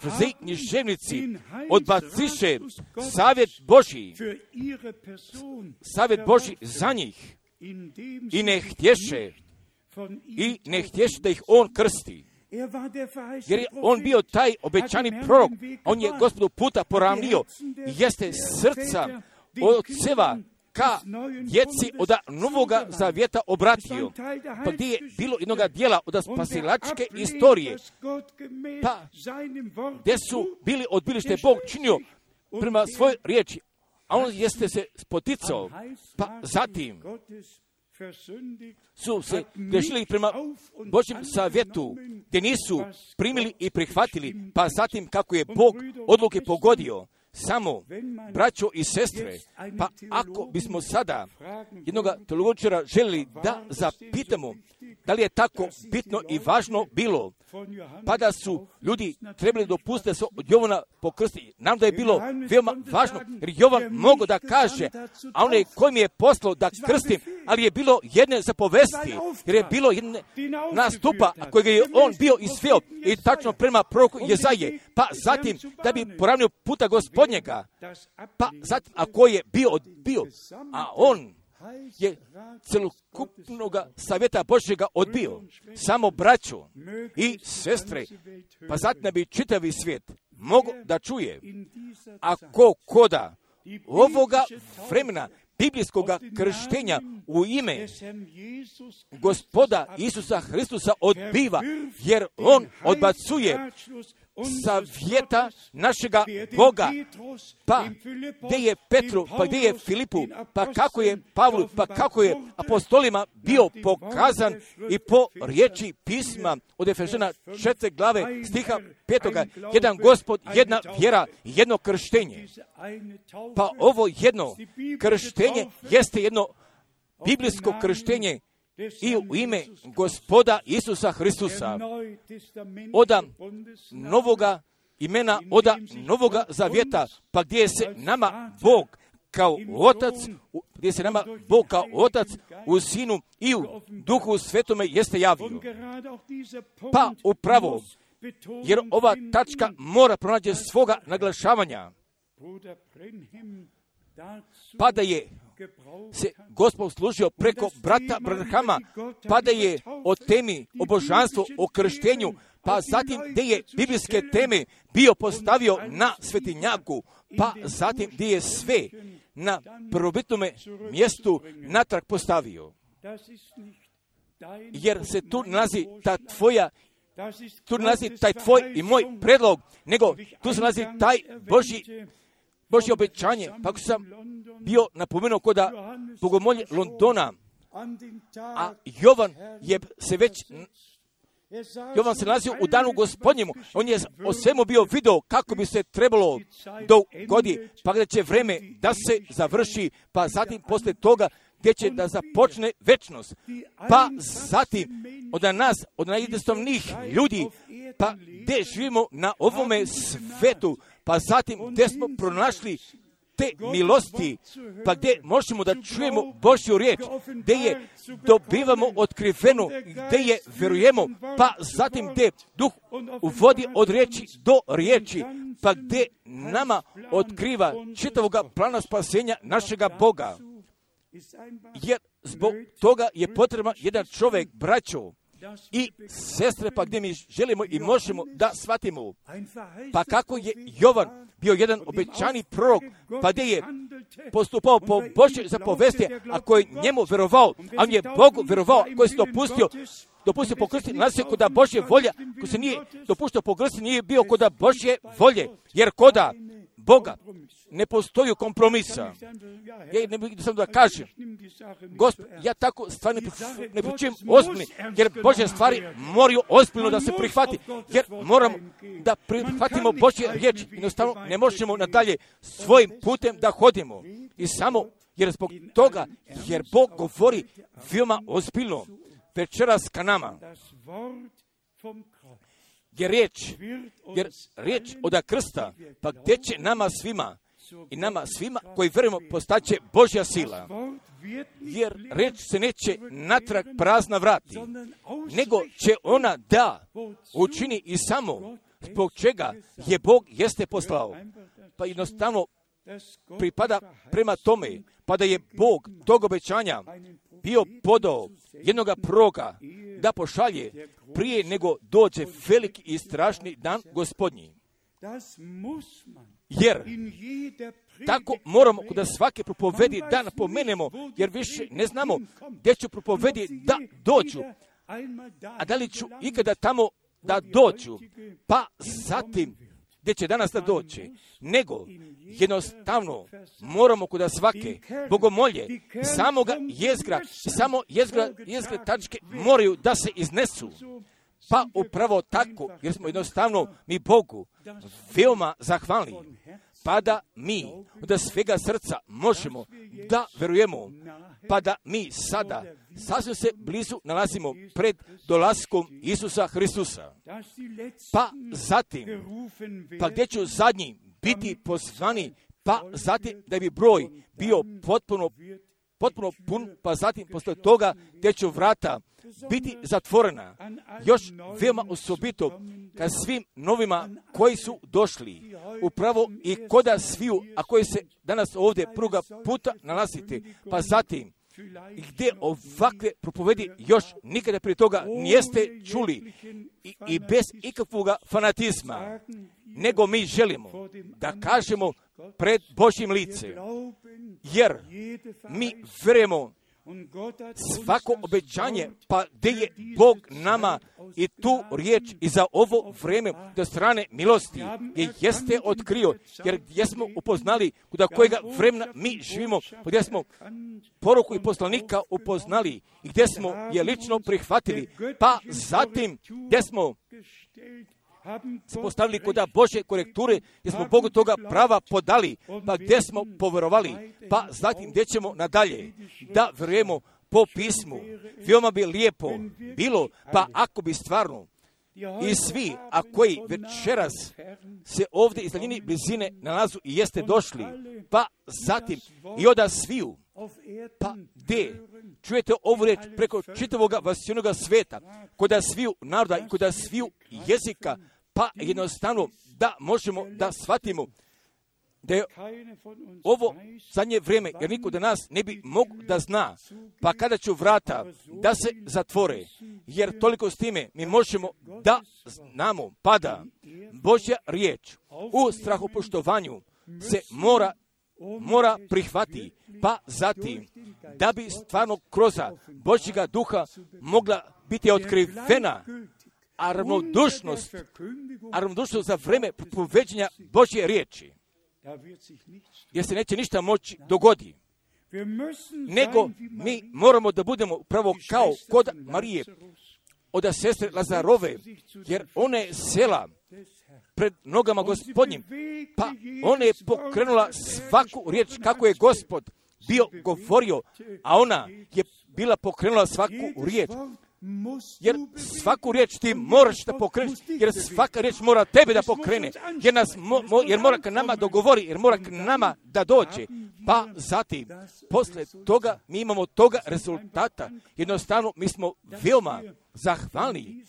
fariseji književnici odbaciše savjet Božji, savjet Božji za njih i ne htješe, i ne htješe da ih on krsti. Jer je on bio taj obećani prorok, on je Gospodu puta poravnio, jeste srca od seva ka djeci od novoga zavjeta obratio. Pa gdje je bilo jednog dijela od spasilačke istorije, pa gdje su bili odbili što je Bog činio prema svojoj riječi, a on jeste se spoticao, pa zatim su se grešili prema Božjem savjetu, gdje nisu primili i prihvatili, pa zatim kako je Bog odluke pogodio. Samo, braćo i sestre, pa ako bismo sada jednog teologičara želili da zapitamo da li je tako bitno i važno bilo, pa da su ljudi trebali dopustiti da se od Jovana pokrsti, nam da je bilo veoma važno, jer Jovan mogo da kaže, a onaj koji mi je poslao da krstim, ali je bilo jedne zapovesti, jer je bilo jedne nastupa kojeg je on bio isveo i tačno prema proroku Jezaje, pa zatim da bi poravnio puta Gospodnjega, pa zatim ako je bio odbio, a on je celokupnog savjeta Božjega odbio, samo braću i sestre, pa zatim bi čitavi svijet mogo da čuje, ako koda ovoga vremena biblijskog krštenja u ime Gospoda Isusa Hristusa odbiva, jer on odbacuje savjeta našega Boga, pa gdje je Petru, pa gdje je Filipu, pa kako je Pavlu, pa kako je apostolima bio pokazan i po riječi pisma od Efežana četvrte glave stiha petoga, jedan Gospod, jedna vjera, jedno krštenje. Pa ovo jedno krštenje jeste jedno biblijsko krštenje i u ime Gospoda Isusa Hristusa, oda novoga imena, oda novoga zavjeta, pa gdje se nama Bog kao Otac, gdje se nama Bog kao Otac u Sinu i u Duhu Svetome jeste javio. Pa upravo, jer ova tačka mora pronaći svoga naglašavanja, pa da je se Gospod služio preko brata Branhama, pa da je o temi, o božanstvu, o krštenju, pa zatim gdje je biblijske teme bio postavio na svetinjaku, pa zatim gdje je sve na prvobitnome mjestu natrag postavio. Jer se tu nalazi ta tvoja tu nalazi taj tvoj i moj predlog, nego tu se nalazi taj Božji Božje obećanje, pa sam bio napomenuo koda bogomolje Londona, a Jovan je se već, Jovan se nalazio u danu Gospodnjemu, on je o svemu bio video kako bi se trebalo dogodi, pa gdje će vreme da se završi, pa zatim poslije toga gdje će da započne večnost, pa zatim od nas, od najjednostavnijih ljudi, pa gdje živimo na ovome svetu, pa zatim gdje smo pronašli te milosti, pa gdje možemo da čujemo Božju riječ, gdje je dobivamo otkrivenu, gdje je vjerujemo, pa zatim gdje Duh uvodi od riječi do riječi, pa gdje nama otkriva čitavoga plana spasenja našega Boga. Jer zbog toga je potreban jedan čovjek, braćo i sestre, pa gdje mi želimo i možemo da shvatimo. Pa kako je Jovan bio jedan obećani prorok, pa gdje je postupao po Božjoj zapovesti, a koji je njemu vjerovao, a on je Bogu vjerovao, koji se dopustio, dopustio po krsti, nalazi se koda Božje volje, koji se nije dopuštao po krsti, nije bio koda Božje volje, jer koda Boga ne postoji kompromisa. Ja ne bih samo da kažem, Gospod, ja tako stvari ne pričujem ozbiljno, jer Božje stvari moraju ozbiljno da se prihvati, jer moramo da prihvatimo Božje riječi, jednostavno ne možemo nadalje svojim putem da hodimo. I samo jer zbog toga, jer Bog govori veoma ozbiljno večeras ka nama. jer riječ, jer riječ od krsta, pa gdje će nama svima i nama svima koji vjerujemo postaće Božja sila, jer riječ se neće natrag prazna vrati, nego će ona da učini i samo zbog čega je Bog jeste poslao. Pa jednostavno pripada prema tome, pa da je Bog tog obećanja bio podao jednoga proroka da pošalje prije nego dođe veliki i strašni dan Gospodnji. Jer tako moramo da svake propovedi da napomenemo, jer više ne znamo gdje ću propovedi da dođu, a da li ću ikada tamo da dođu, pa zatim gdje će danas da doći, nego jednostavno moramo kuda svake bogomolje, samoga jezgra, samo jezgra, jezgra tačke moraju da se iznesu. Pa upravo tako, jer smo jednostavno mi Bogu veoma zahvalni, pa da mi od svega srca možemo da verujemo, pa da mi sada sasvim se blizu nalazimo pred dolaskom Isusa Hristusa. Pa zatim, pa gdje ću zadnji biti pozvani, pa zatim da bi broj bio potpuno, potpuno pun, pa zatim posle toga gdje ću vrata biti zatvorena. Još veoma osobito ka svim novima koji su došli, upravo i koda sviju, a koji se danas ovdje pruga puta nalazite, pa zatim gdje ovakve propovedi još nikada prije toga nijeste čuli i, i bez ikakvog fanatizma, nego mi želimo da kažemo pred Božjim lice, jer mi vjerujemo svako obećanje, pa gdje je Bog nama i tu riječ i za ovo vrijeme do strane milosti je jeste otkrio, jer gdje smo upoznali kuda kojega vremena mi živimo, gdje smo poruku i poslanika upoznali i gdje smo je lično prihvatili, pa zatim gdje smo se postavili kuda Božje korekture, gdje smo Bogu toga prava podali, pa gdje smo povjerovali, pa zatim gdje ćemo nadalje da vjerujemo po pismu. Veoma bi lijepo bilo, pa ako bi stvarno i svi, a koji večeras se ovdje iz daljine blizine nalazu i jeste došli, pa zatim i oda sviju, pa gdje čujete ovu riječ preko čitavog vasijenoga sveta, koda sviju naroda i koda sviju jezika, pa jednostavno da možemo da shvatimo da je ovo zadnje vrijeme, jer niko da nas ne bi mogu da zna, pa kada ću vrata da se zatvore, jer toliko s time mi možemo da znamo, pada Božja riječ u strahopoštovanju se mora mora prihvati, pa zatim da bi stvarno kroz Božjega duha mogla biti otkrivena a ravnodušnost, a ravnodušnost za vrijeme propoveđenja Božje riječi, jer se neće ništa moći dogodi, nego mi moramo da budemo upravo kao kod Marije od sestre Lazarove, jer one sela pred nogama Gospodnjim, pa ona je pokrenula svaku riječ kako je Gospod bio govorio, a ona je bila pokrenula svaku riječ, jer svaku riječ ti moraš da pokreneš, jer svaka riječ mora tebe da pokrene, jer, nas mo, mo, jer mora k nama dogovori, jer mora k nama da dođe, pa zatim posle toga mi imamo toga rezultata. Jednostavno mi smo veoma zahvalni,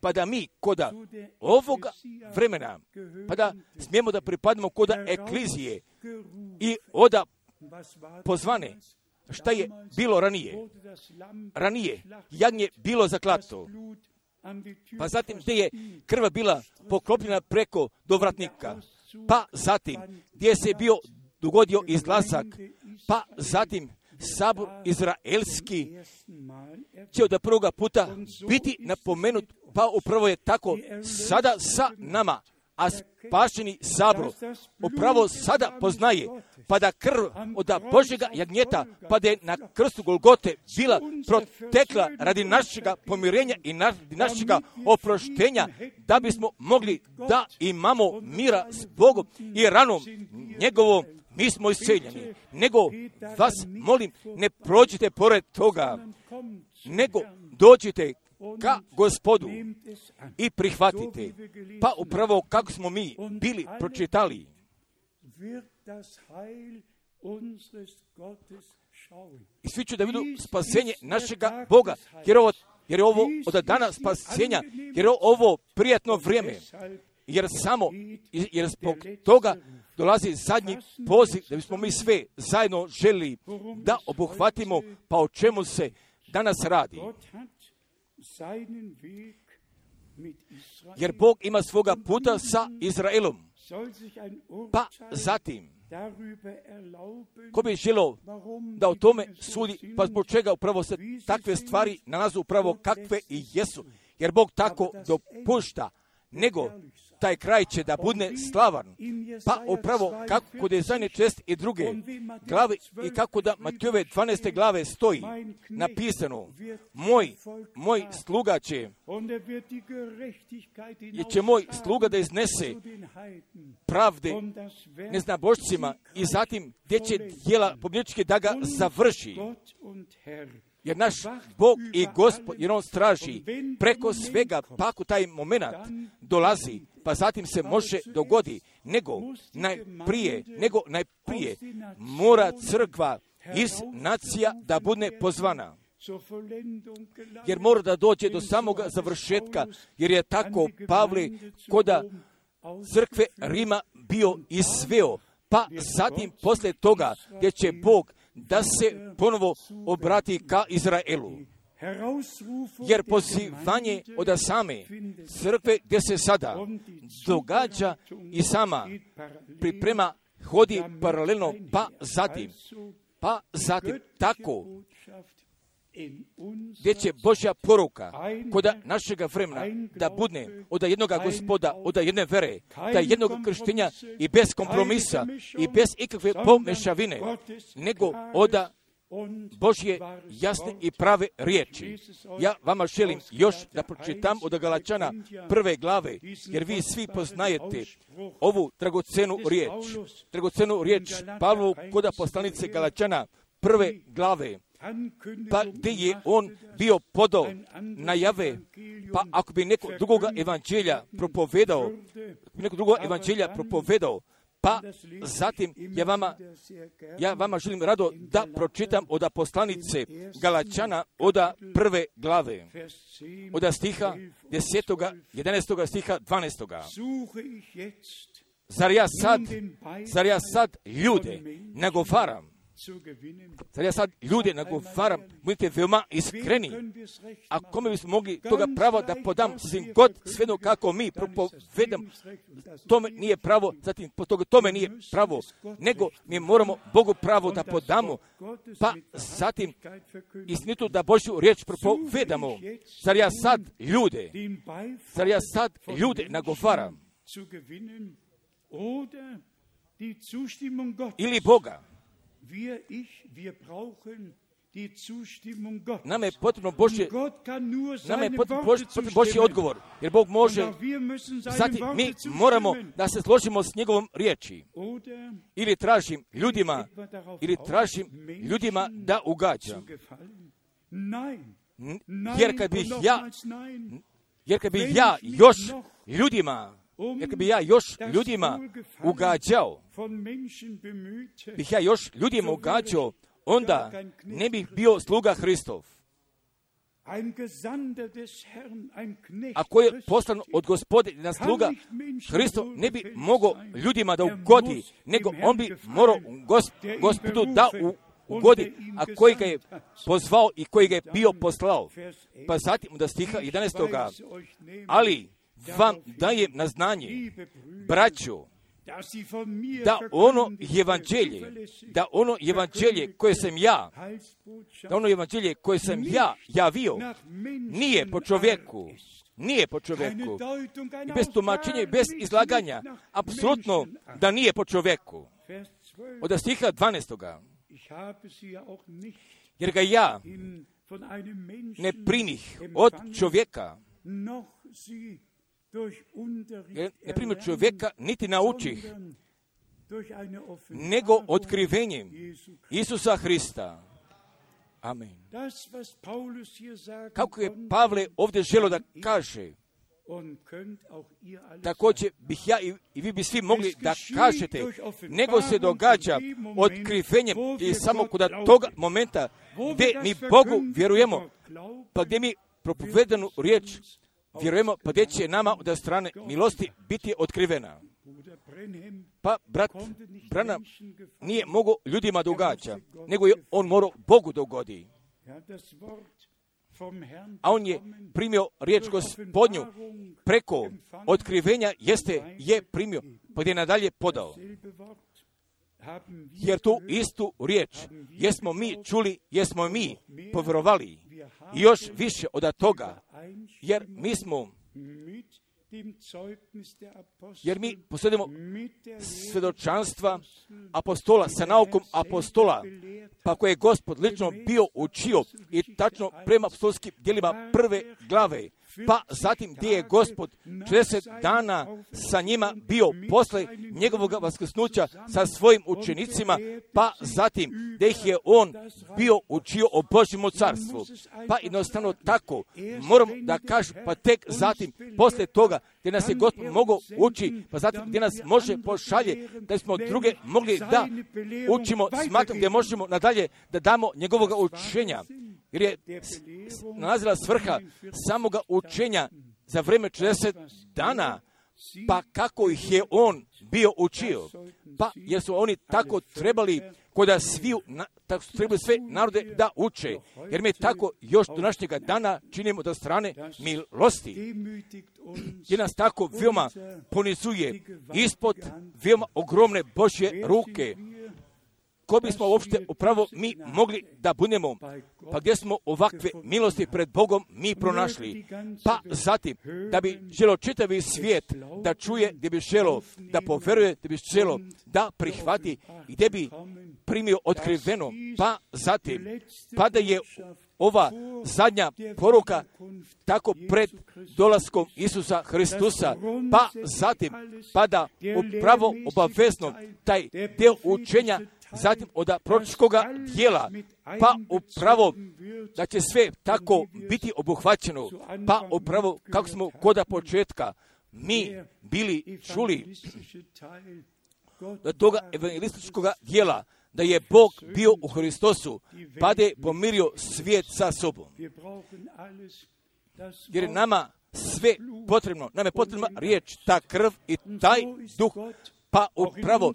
pa da mi koda ovoga vremena, pa da smijemo da pripadamo koda eklizije i oda pozvane. Šta je bilo ranije? Ranije jagnje bilo zaklato, pa zatim gdje je krva bila poklopljena preko dovratnika, pa zatim gdje se je bio dogodio izglasak, pa zatim sabor izraelski će od prvoga puta biti napomenut, pa upravo je tako sada sa nama, a spašeni sabor upravo sada poznaje, pa da krv od Božjega jagnjeta, pa da je na krstu Golgote bila protekla radi našega pomirenja i radi našega oproštenja, da bismo mogli da imamo mira s Bogom i ranom njegovom mi smo isceljeni. Nego vas molim, ne prođite pored toga, nego dođite ka Gospodu i prihvatite. Pa upravo kako smo mi bili pročitali, i svi ću da vidu spasenje našega Boga, jer, ovo, jer je ovo od dana spasenja, jer je ovo prijatno vrijeme, jer samo, jer zbog toga dolazi zadnji poziv, da bismo mi sve zajedno želi da obuhvatimo, pa o čemu se danas radi. Jer Bog ima svoga puta sa Izraelom. Pa zatim, ko bi želio da o tome sudi, pa zbog čega upravo se takve stvari nalazu upravo kakve i jesu, jer Bog tako dopušta, nego taj kraj će da bude slavan. Pa upravo kako da je zadnje čest i druge glave i kako da Matejove dvanaeste glave stoji napisano, moj, moj sluga će, jer će moj sluga da iznese pravde neznabošcima i zatim gdje će djela pobjednički da ga završi. Jer naš Bog i Gospod, jer On straži preko svega, pa ako taj moment dolazi, pa zatim se može dogodi, nego najprije, nego najprije mora crkva iz nacija da bude pozvana. Jer mora da dođe do samoga završetka, jer je tako Pavle koda crkve Rima bio i sveo, pa zatim poslije toga gdje će Bog da se ponovo obrati ka Izraelu. Jer pozivanje od same crkve gdje se sada događa i sama priprema hodi paralelno, pa zatim, pa zatim tako gdje će Božja poruka kod našega vremena da budne od jednoga Gospoda, od jedne vere, da jednog krštenja i bez kompromisa i bez ikakve pomešavine, nego od Božje jasne i prave riječi. Ja vama želim još da pročitam od Galačana prve glave, jer vi svi poznajete ovu dragocenu riječ, dragocenu riječ Pavlu kod poslanice Galačana prve glave, pa gdje je on bio podao najave, pa ako bi neko drugoga evanđelja propovedao, neko drugo evanđelja propovedao, pa zatim ja vama, ja vama želim rado da pročitam od poslanice Galačana od prve glave, od stiha desetoga, jedanaestoga stiha dvanaestoga. Zar ja sad, zar ja sad ljude nagovaram? Sad ja sad ljude nagovaram, budite veoma iskreni. A kome bismo mogli toga pravo da podam, svim god svejedno kako mi propovedam, tome nije pravo, zatim po toga tome nije pravo, nego mi moramo Bogu pravo da podamo, pa zatim istinu da Božju riječ propovedamo. Zar ja sad ljude, zar ja sad ljude nagovaram? Ili Boga? Nama je potrebno Božje, nama je potrebno Božje, Božje odgovor, jer Bog može, zatim mi moramo da se složimo s njegovom riječi. Ili tražim ljudima, ili tražim ljudima da ugađam. Jer kad bih ja, jer kad bih ja još ljudima, jer kad bi ja još ljudima ugađao, bih ja još ljudima ugađao, onda ne bih bio sluga Hristov. Ako je poslan od Gospodina sluga Hristov, ne bi mogao ljudima da ugodi, nego on bi morao gosp- Gospodu da ugodi, a koji ga je pozvao i koji ga je bio poslao. Pa zatim da stiha jedanaestoga. Ali vam dajem na znanje, braćo, da ono evanđelje, da ono evanđelje koje sam ja, da ono evanđelje koje sam ja javio, nije po čovjeku, nije po čovjeku, i bez tumačenja i bez izlaganja, apsolutno da nije po čovjeku. Od stiha dvanaestoga. Jer ga ja ne primih od čovjeka, ne primim čovjeka niti naučih, nego otkrivenjem Isusa Hrista. Amen. Kako je Pavle ovdje želio da kaže, također bih ja i vi bi svi mogli da kažete, nego se događa otkrivenjem i samo kod toga momenta gdje mi Bogu vjerujemo, pa gdje mi propovedanu riječ vjerujemo, pa gdje će nama od strane milosti biti otkrivena. Pa brat Branham nije mogao ljudima događa, nego je on morao Bogu dogodi. A on je primio riječ Gospodnju preko otkrivenja, jeste je primio, pa je nadalje podao. Jer tu istu riječ jesmo mi čuli, jesmo mi povjerovali. I još više od toga, jer mi smo, jer mi posjedimo svjedočanstva apostola sa naukom apostola, pa koje je Gospod lično bio učio i tačno prema apostolskim djelima prve glave, pa zatim gdje je Gospod četrdeset dana sa njima bio posle njegovog vaskrsnuća sa svojim učenicima, pa zatim gdje ih je on bio učio o Božjemu carstvu. Pa jednostavno tako moram da kažem, pa tek zatim posle toga gdje nas je Gospod mogao uči, pa zatim gdje nas može pošalje da smo druge mogli da učimo, smatram gdje možemo nadalje da damo njegovoga učenja, jer je nalazila svrha samoga učenja za vrijeme četrdeset dana, pa kako ih je on bio učio, pa jer su oni tako trebali, kada svi, tako su trebali sve narode da uče, jer mi tako još do našega dana činimo da strane milosti, jer nas tako veoma ponizuje ispod veoma ogromne Božje ruke. Ko bismo uopšte upravo mi mogli da budemo, pa gdje smo ovakve milosti pred Bogom mi pronašli, pa zatim da bi želo čitavi svijet da čuje, gdje bi želo da povjeruje, gdje bi želo da prihvati i gdje bi primio otkriveno, pa zatim pa da je ova zadnja poruka tako pred dolaskom Isusa Hristusa, pa zatim pa da upravo obavezno taj deo učenja zatim od proročkoga dijela, pa upravo da će sve tako biti obuhvaćeno, pa upravo kako smo kod početka mi bili čuli od toga evangelističkog dijela, da je Bog bio u Hristosu, pa da je pomirio svijet sa sobom. Jer nama sve potrebno, nam je potrebna riječ, ta krv i taj duh, pa upravo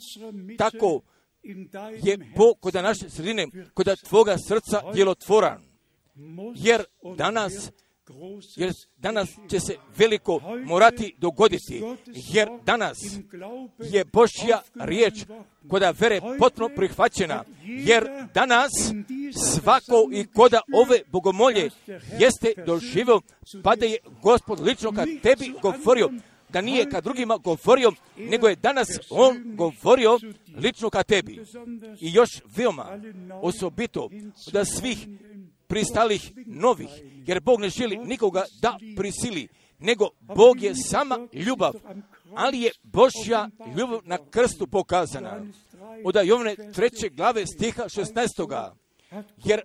tako je Bog kod naše sredine, kod tvoga srca djelotvoran. Jer danas, jer danas će se veliko morati dogoditi. Jer danas je Božja riječ kod vere potpuno prihvaćena. Jer danas svako i kod ove bogomolje jeste doživio, pa da je Gospod lično kad tebi govorio, da nije ka drugima govorio, nego je danas on govorio lično ka tebi. I još veoma osobito da svih pristalih novih, jer Bog ne želi nikoga da prisili, nego Bog je sama ljubav, ali je Božja ljubav na krstu pokazana. Od Jovne treće glave stiha šesnaestoga. Jer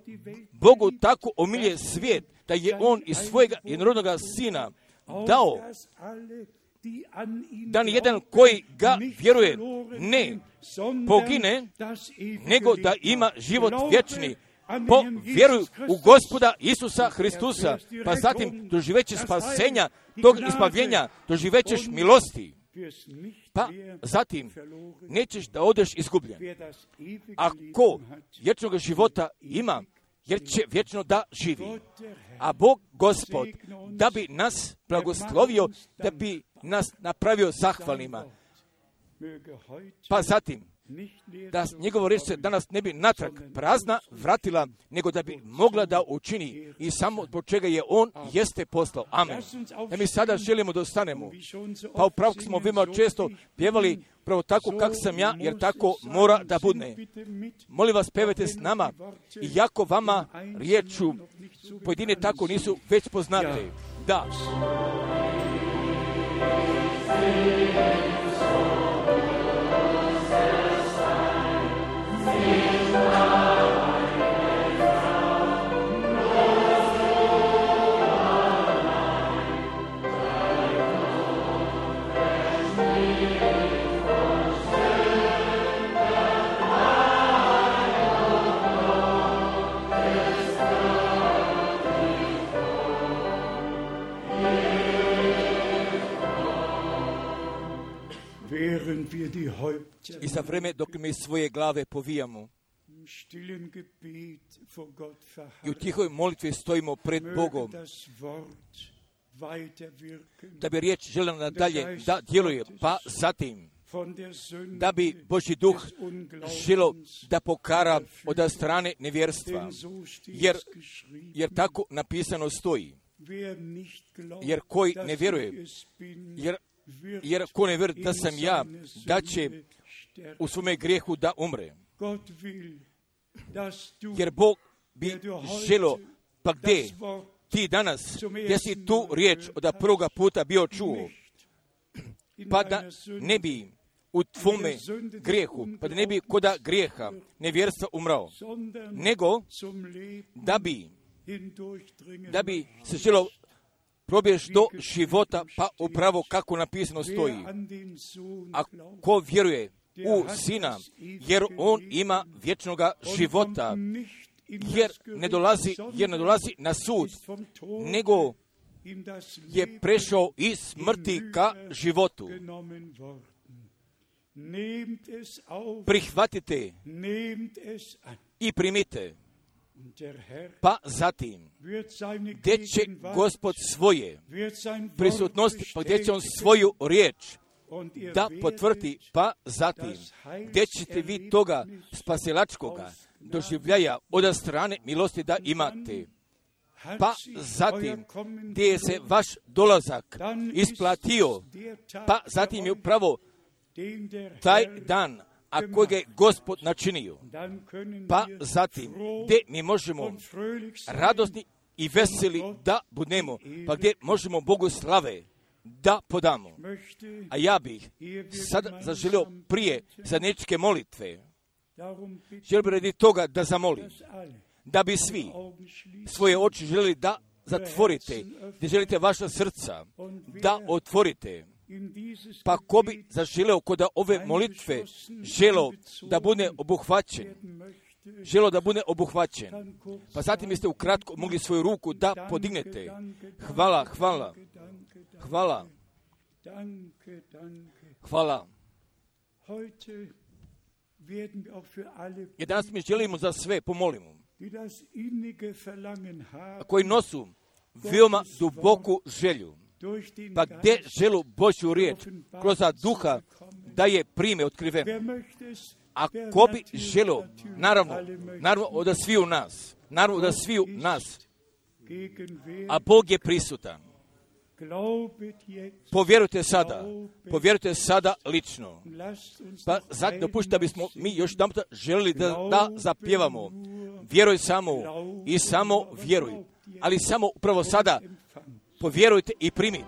Bogu tako omilje svijet, da je on iz svojega jednorodnog sina dao, da nijedan koji ga vjeruje ne pogine, nego da ima život vječni. Po vjeruju u Gospoda Isusa Hristusa, pa zatim doživećeš spasenja, tog ispavljenja, doživećeš milosti. Pa zatim nećeš da odeš izgubljen. Ako vječnog života ima, jer će vječno da živi. A Bog, Gospod, da bi nas blagoslovio, da bi nas napravio zahvalnima. Pa zatim, da njegova riječ se danas ne bi natrag prazna vratila, nego da bi mogla da učini i samo zbog čega je on jeste poslao. Amen. E mi sada želimo da ostanemo. Pa upravo smo vima često pjevali, pravo tako kak sam ja, jer tako mora da budne. Molim vas, pevajte s nama, iako vama riječu pojedine tako nisu već poznate. Da. Amen. i za vreme dok mi svoje glave povijamo i u tihoj molitvi stojimo pred Bogom, da bi riječ željela nadalje da djeluje, pa zatim da bi Božji duh želo da pokara od strane nevjerstva, jer, jer tako napisano stoji. Jer koji ne vjeruje, jer, jer ko ne vjeruje da sam ja, da će u svome grijehu da umre. Jer Bog bi želo, pa gdje ti danas, gdje si tu riječ od prvoga puta bio čuo, pa da ne bi u tvome grijehu, pa da ne bi koda grijeha nevjerstva umrao, nego da bi da bi se želo probješ do života, pa upravo kako napisano stoji. A ko vjeruje u Sina, jer on ima vječnoga života, jer ne dolazi, jer ne dolazi na sud, nego je prešao iz smrti ka životu. Prihvatite i primite. Pa zatim, gdje će Gospod svoje prisutnosti, pa gdje će on svoju riječ da potvrdi, pa zatim, gdje ćete vi toga spasilačkoga doživljaja od strane milosti da imate. Pa zatim, gdje je se vaš dolazak isplatio, pa zatim je upravo taj dan, a kojeg je Gospod načinio. Pa zatim, gdje mi možemo radosni i veseli da budemo, pa gdje možemo Bogu slave da podamo. A ja bih sad zaželio prije zadnjičke molitve. Želim radi toga da zamolim, da bi svi svoje oči želili da zatvorite, da želite vaša srca da otvorite. Pa ko bi zaželeo koda ove molitve želo da bude obuhvaćen, želo da bude obuhvaćen, pa zatim biste ukratko mogli svoju ruku da podignete. Hvala, hvala, hvala, hvala. I danas mi želimo za sve, pomolimo, koji nosu veoma duboku želju, pa gdje želu Božju riječ kroz duha da je prime otkriveno. A ko bi želo, naravno, naravno od sviju nas, naravno od sviju nas, a Bog je prisutan. Povjerujte sada, povjerujte sada lično. Pa zato dopušta bismo mi još jedan puta želili da, da zapjevamo. Vjeruj samo i samo vjeruj, ali samo upravo sada povjerujte i primite.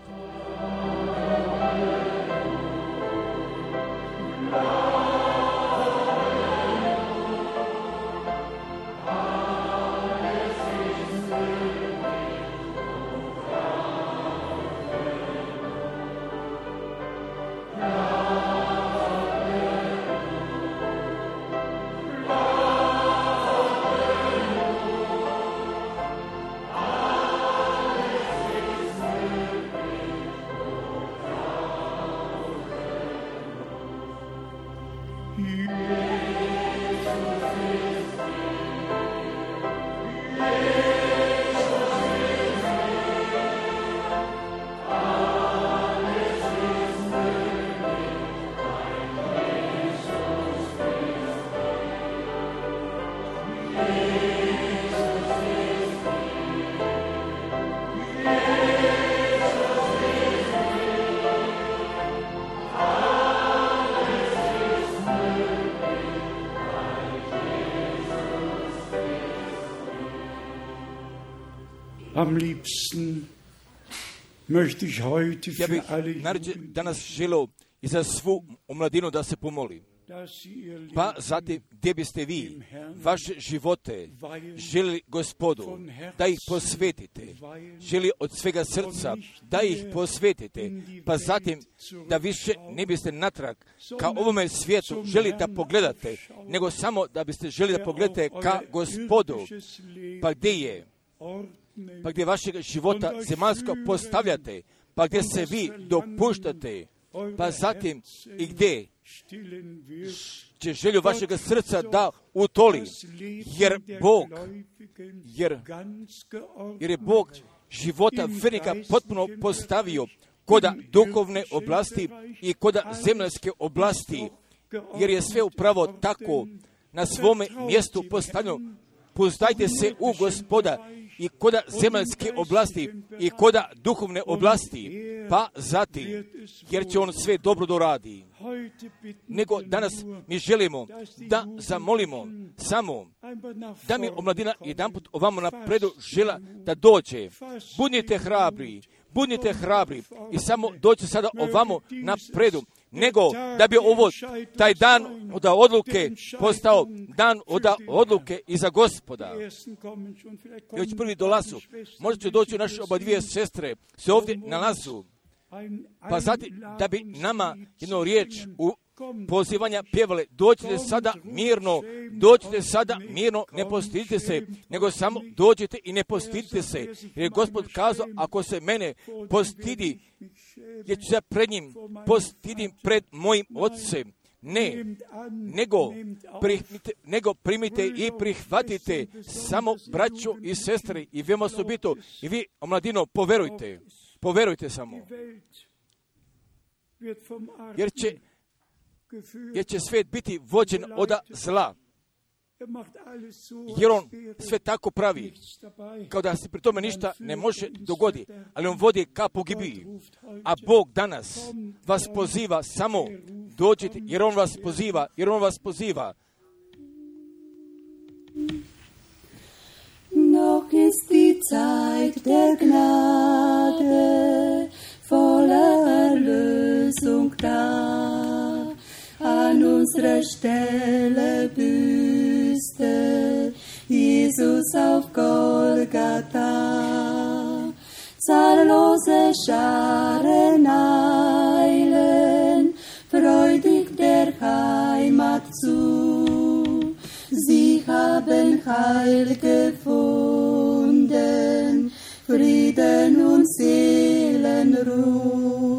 Ja bih danas želio i za svu omladinu da se pomoli. Pa zatim gdje biste vi vaše živote želi Gospodu da ih posvetite, želi od svega srca da ih posvetite, pa zatim da više ne biste natrag ka ovome svijetu želi da pogledate, nego samo da biste želi da pogledate ka Gospodu, pa gdje je, pa gdje vašeg života zemaljsko postavljate, pa gdje se vi dopuštate, pa zatim i gdje će želju vašega srca da utoli, jer Bog, jer, jer je Bog života vernika potpuno postavio koda duhovne oblasti i koda zemaljske oblasti, jer je sve upravo tako na svome mjestu postavljeno. Pozdajte se u Gospoda i koda zemaljske oblasti i koda duhovne oblasti, pa zati, jer će On sve dobro doradi. Nego danas mi želimo da zamolimo samo da mi omladina jedan put ovamo napredu žela da dođe. Budnite hrabri, budnite hrabri i samo dođe sada ovamo napredu, nego da bi ovo, taj dan od odluke postao dan od odluke i za Gospoda. Još prvi dolazu, možda će doći naše oba dvije sestre, se ovdje nalazu, pa zati da bi nama jednu riječ u pozivanja pjevale, dođite sada mirno, dođite sada mirno, ne postidite se, nego samo dođite i ne postidite se, jer je Gospod kazao, ako se mene postidi, jer ću se pred njim postidim pred mojim Otcem. Ne, nego, prihmite, nego primite i prihvatite samo braću i sestre i vemo sobito i vi, omladino, poverujte, poverujte samo. Jer će jer će svijet biti vođen od zla. Jer on sve tako pravi, kao da se pri tome ništa ne može dogoditi, ali on vodi ka pogibiji. A Bog danas vas poziva samo dođite, jer on vas poziva, jer on vas poziva. Noch ist die Zeit der Gnade, voller Erlösung da. An unserer Stelle büßte Jesus auf Golgatha. Zahllose Scharen eilen freudig der Heimat zu. Sie haben Heil gefunden, Frieden und Seelenruhe.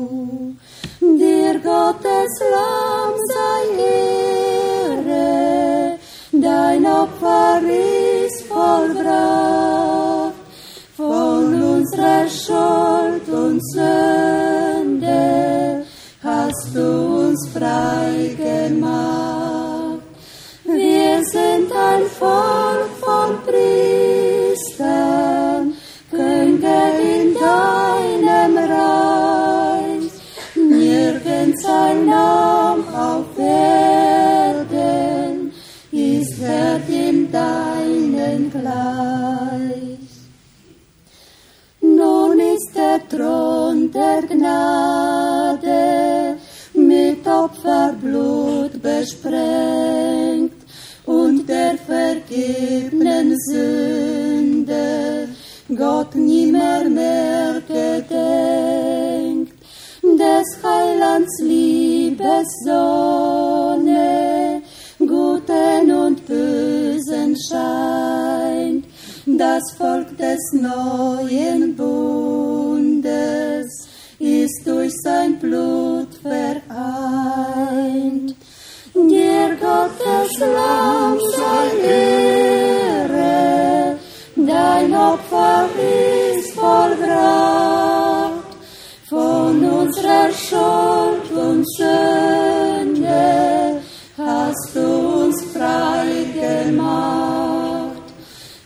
Dir Gottes Lamm sei Ehre, dein Opfer ist vollbracht. Von unserer Schuld und Sünde hast du uns frei gemacht. Wir sind ein Volk von Priestern, Könige in deinem Reich. Nirgends ein Name auf Erden ist er in deinen gleich. Nun ist der Thron der Gnade mit Opferblut besprengt und der vergebenen Sünde Gott nimmer mehr gedenkt. Des Heilands Liebessonne, guten und bösen Schein, das Volk des neuen Bundes ist durch sein Blut vereint. Dir Gottes Lamm sei Ehre, dein Opfer ist vollbracht. Von unserer Schuld und Sünde hast du uns frei gemacht.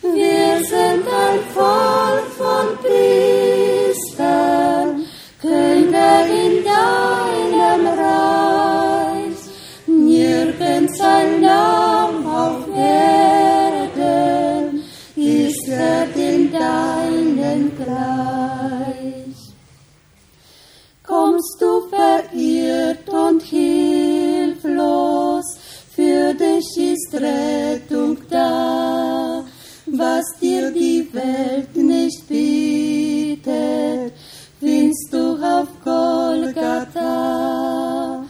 Wir sind ein Volk von Priestern, Könige in deinem Reich. Nirgends ein Lamm auf Erden ist er in deinem gleich. Kommst du verirrt und hilflos, für dich ist Rettung da. Was dir die Welt nicht bietet, findest du auf Golgatha.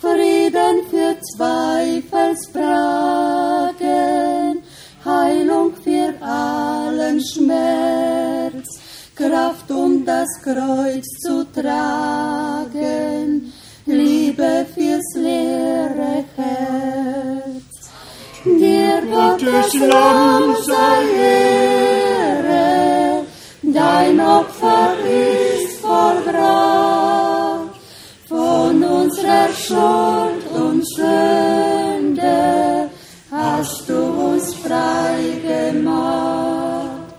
Frieden für Zweifelsfragen, Heilung für allen Schmerz. Kraft, um das Kreuz zu tragen, Liebe fürs Leben. Te slaan zij Heere, dein Opfer is volbracht, von unserer Schuld und Sünde hast du uns frei gemacht.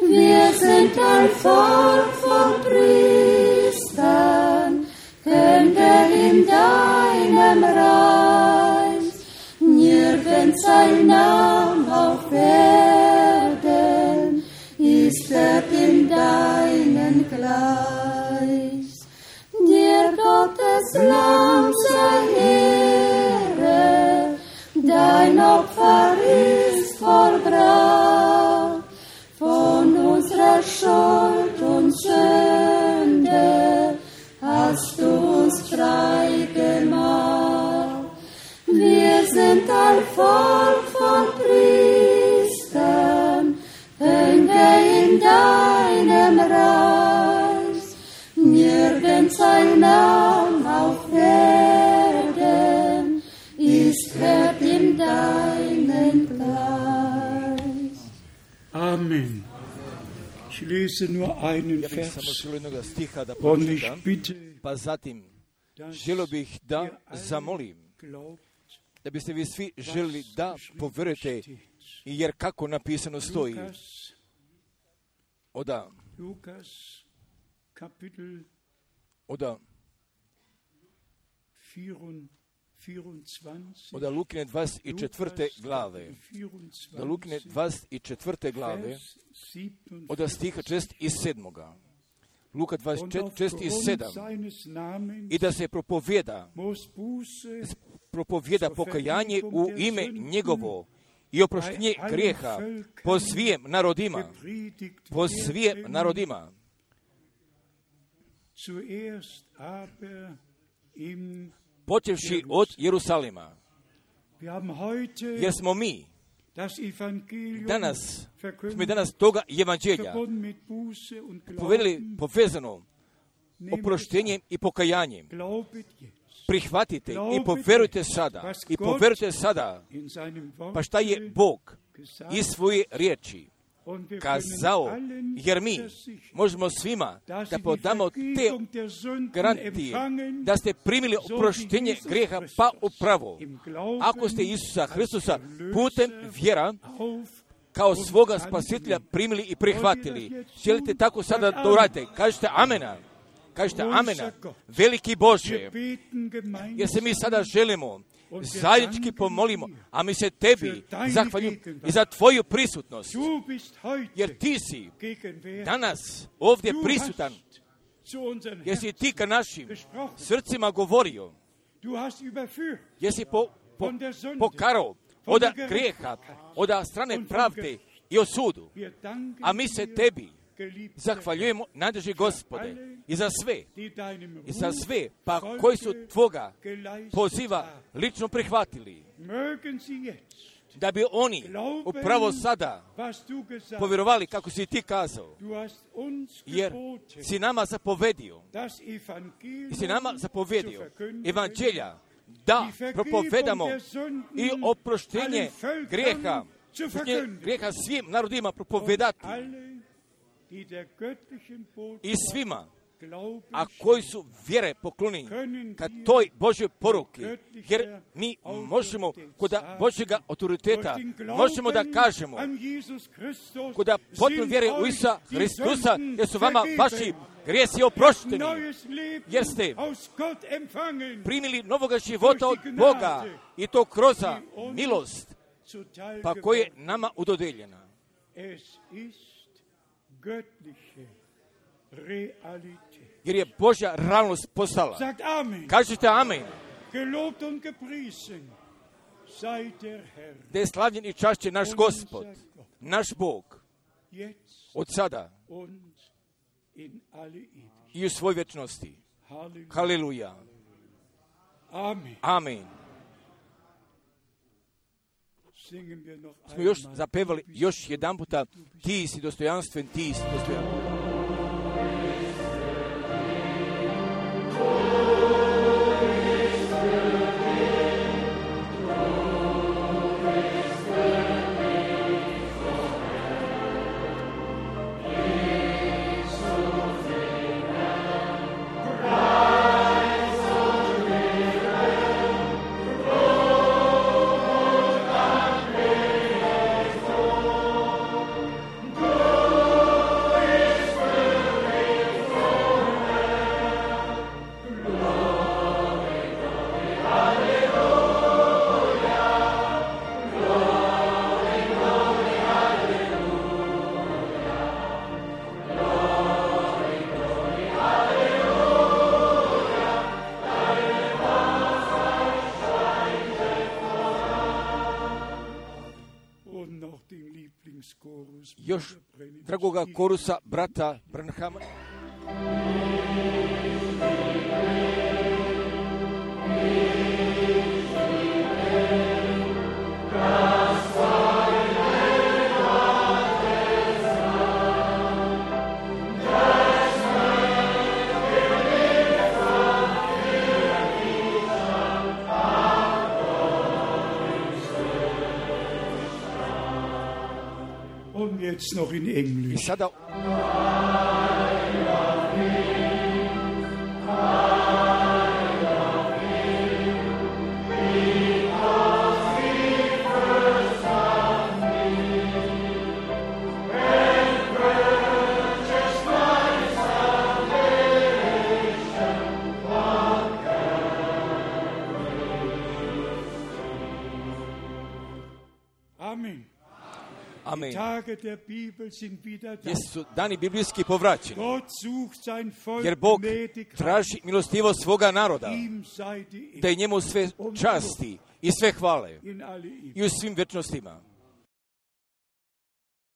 Wir sind ein Volk von Priestern, Kinder in deinem Reich, nirgends ein Name auf Erden ist er in deinen gleich. Dir Gottes Lamm sei Ehre, dein Opfer ist vollbracht, von unserer Schuld und Sünde hast du uns frei gemacht. Wir sind ein Volk von Priestern, Engel in deinem Reich, nirgends ein Name auf Erden ist er in deinem Gleich. Amen. Ich lese nur einen Vers und ich bitte, pa zatim, želio bih da zamolim, da biste vi svi želili da povjerujete, jer kako napisano stoji. Oda, oda, oda Lukine dvadeset četvrte glave, da Lukine dvadeset četvrte glave, oda stiha šezdeset sedam. Luka dvadeset četvrte i sedam, i da se propovjeda, propovjeda pokajanje u ime njegovo i oproštenje grijeha po svijem narodima, po svijem narodima. Počevši od Jerusalima, jer smo mi, danas, smo danas toga evanđelja povedali povezano oproštenjem i pokajanjem. Prihvatite i povjerujte sada, i povjerujte sada, pa šta je Bog iz svoje riječi kazao, jer mi možemo svima da podamo te garantije da ste primili oproštenje grijeha, pa upravo ako ste Isusa Hristusa putem vjera kao svoga spasitelja primili i prihvatili. Želite tako sada da uradite? Kažete amena. Kažete amena. Veliki Bože, jer se mi sada želimo zajednički pomolimo, a mi se tebi zahvaljujem i za tvoju prisutnost, jer ti si danas ovdje prisutan, jer si ti ka našim srcima govorio, jer si po, po, pokarao od grijeha, od strane pravde i o sudu, a mi se tebi zahvaljujemo, najdraži Gospode, i za sve, i za sve, pa koji su tvoga poziva lično prihvatili, da bi oni upravo sada povjerovali kako si ti kazao, jer si nama zapovedio, si nama zapovedio evanđelja da propovedamo i oproštenje grijeha, grijeha svim narodima propovedati, i svima, a koji su vjere pokloni ka toj Božoj poruki, jer mi možemo kod Božjega autoriteta, možemo da kažemo kod potpuno vjere u Isusa Hristusa, jer su vama vaši grijesi oprošteni, jer ste primili novoga života od Boga i to kroz milost, pa koja je nama udodeljena. Jer je Božja realnost postala. Kažite amen. Da je slavljen i čašćen naš Gospod, naš Bog, od sada i u svoj vječnosti. Haleluja. Amen. Smo još zapevali još jedan puta, ti si dostojanstven, ti si dostojanstven. još dragoga korusa brata Branhama. I sada jesu dani biblijski povraćeni, jer Bog traži milostivo svoga naroda, da je njemu sve časti i sve hvale i u svim vječnostima.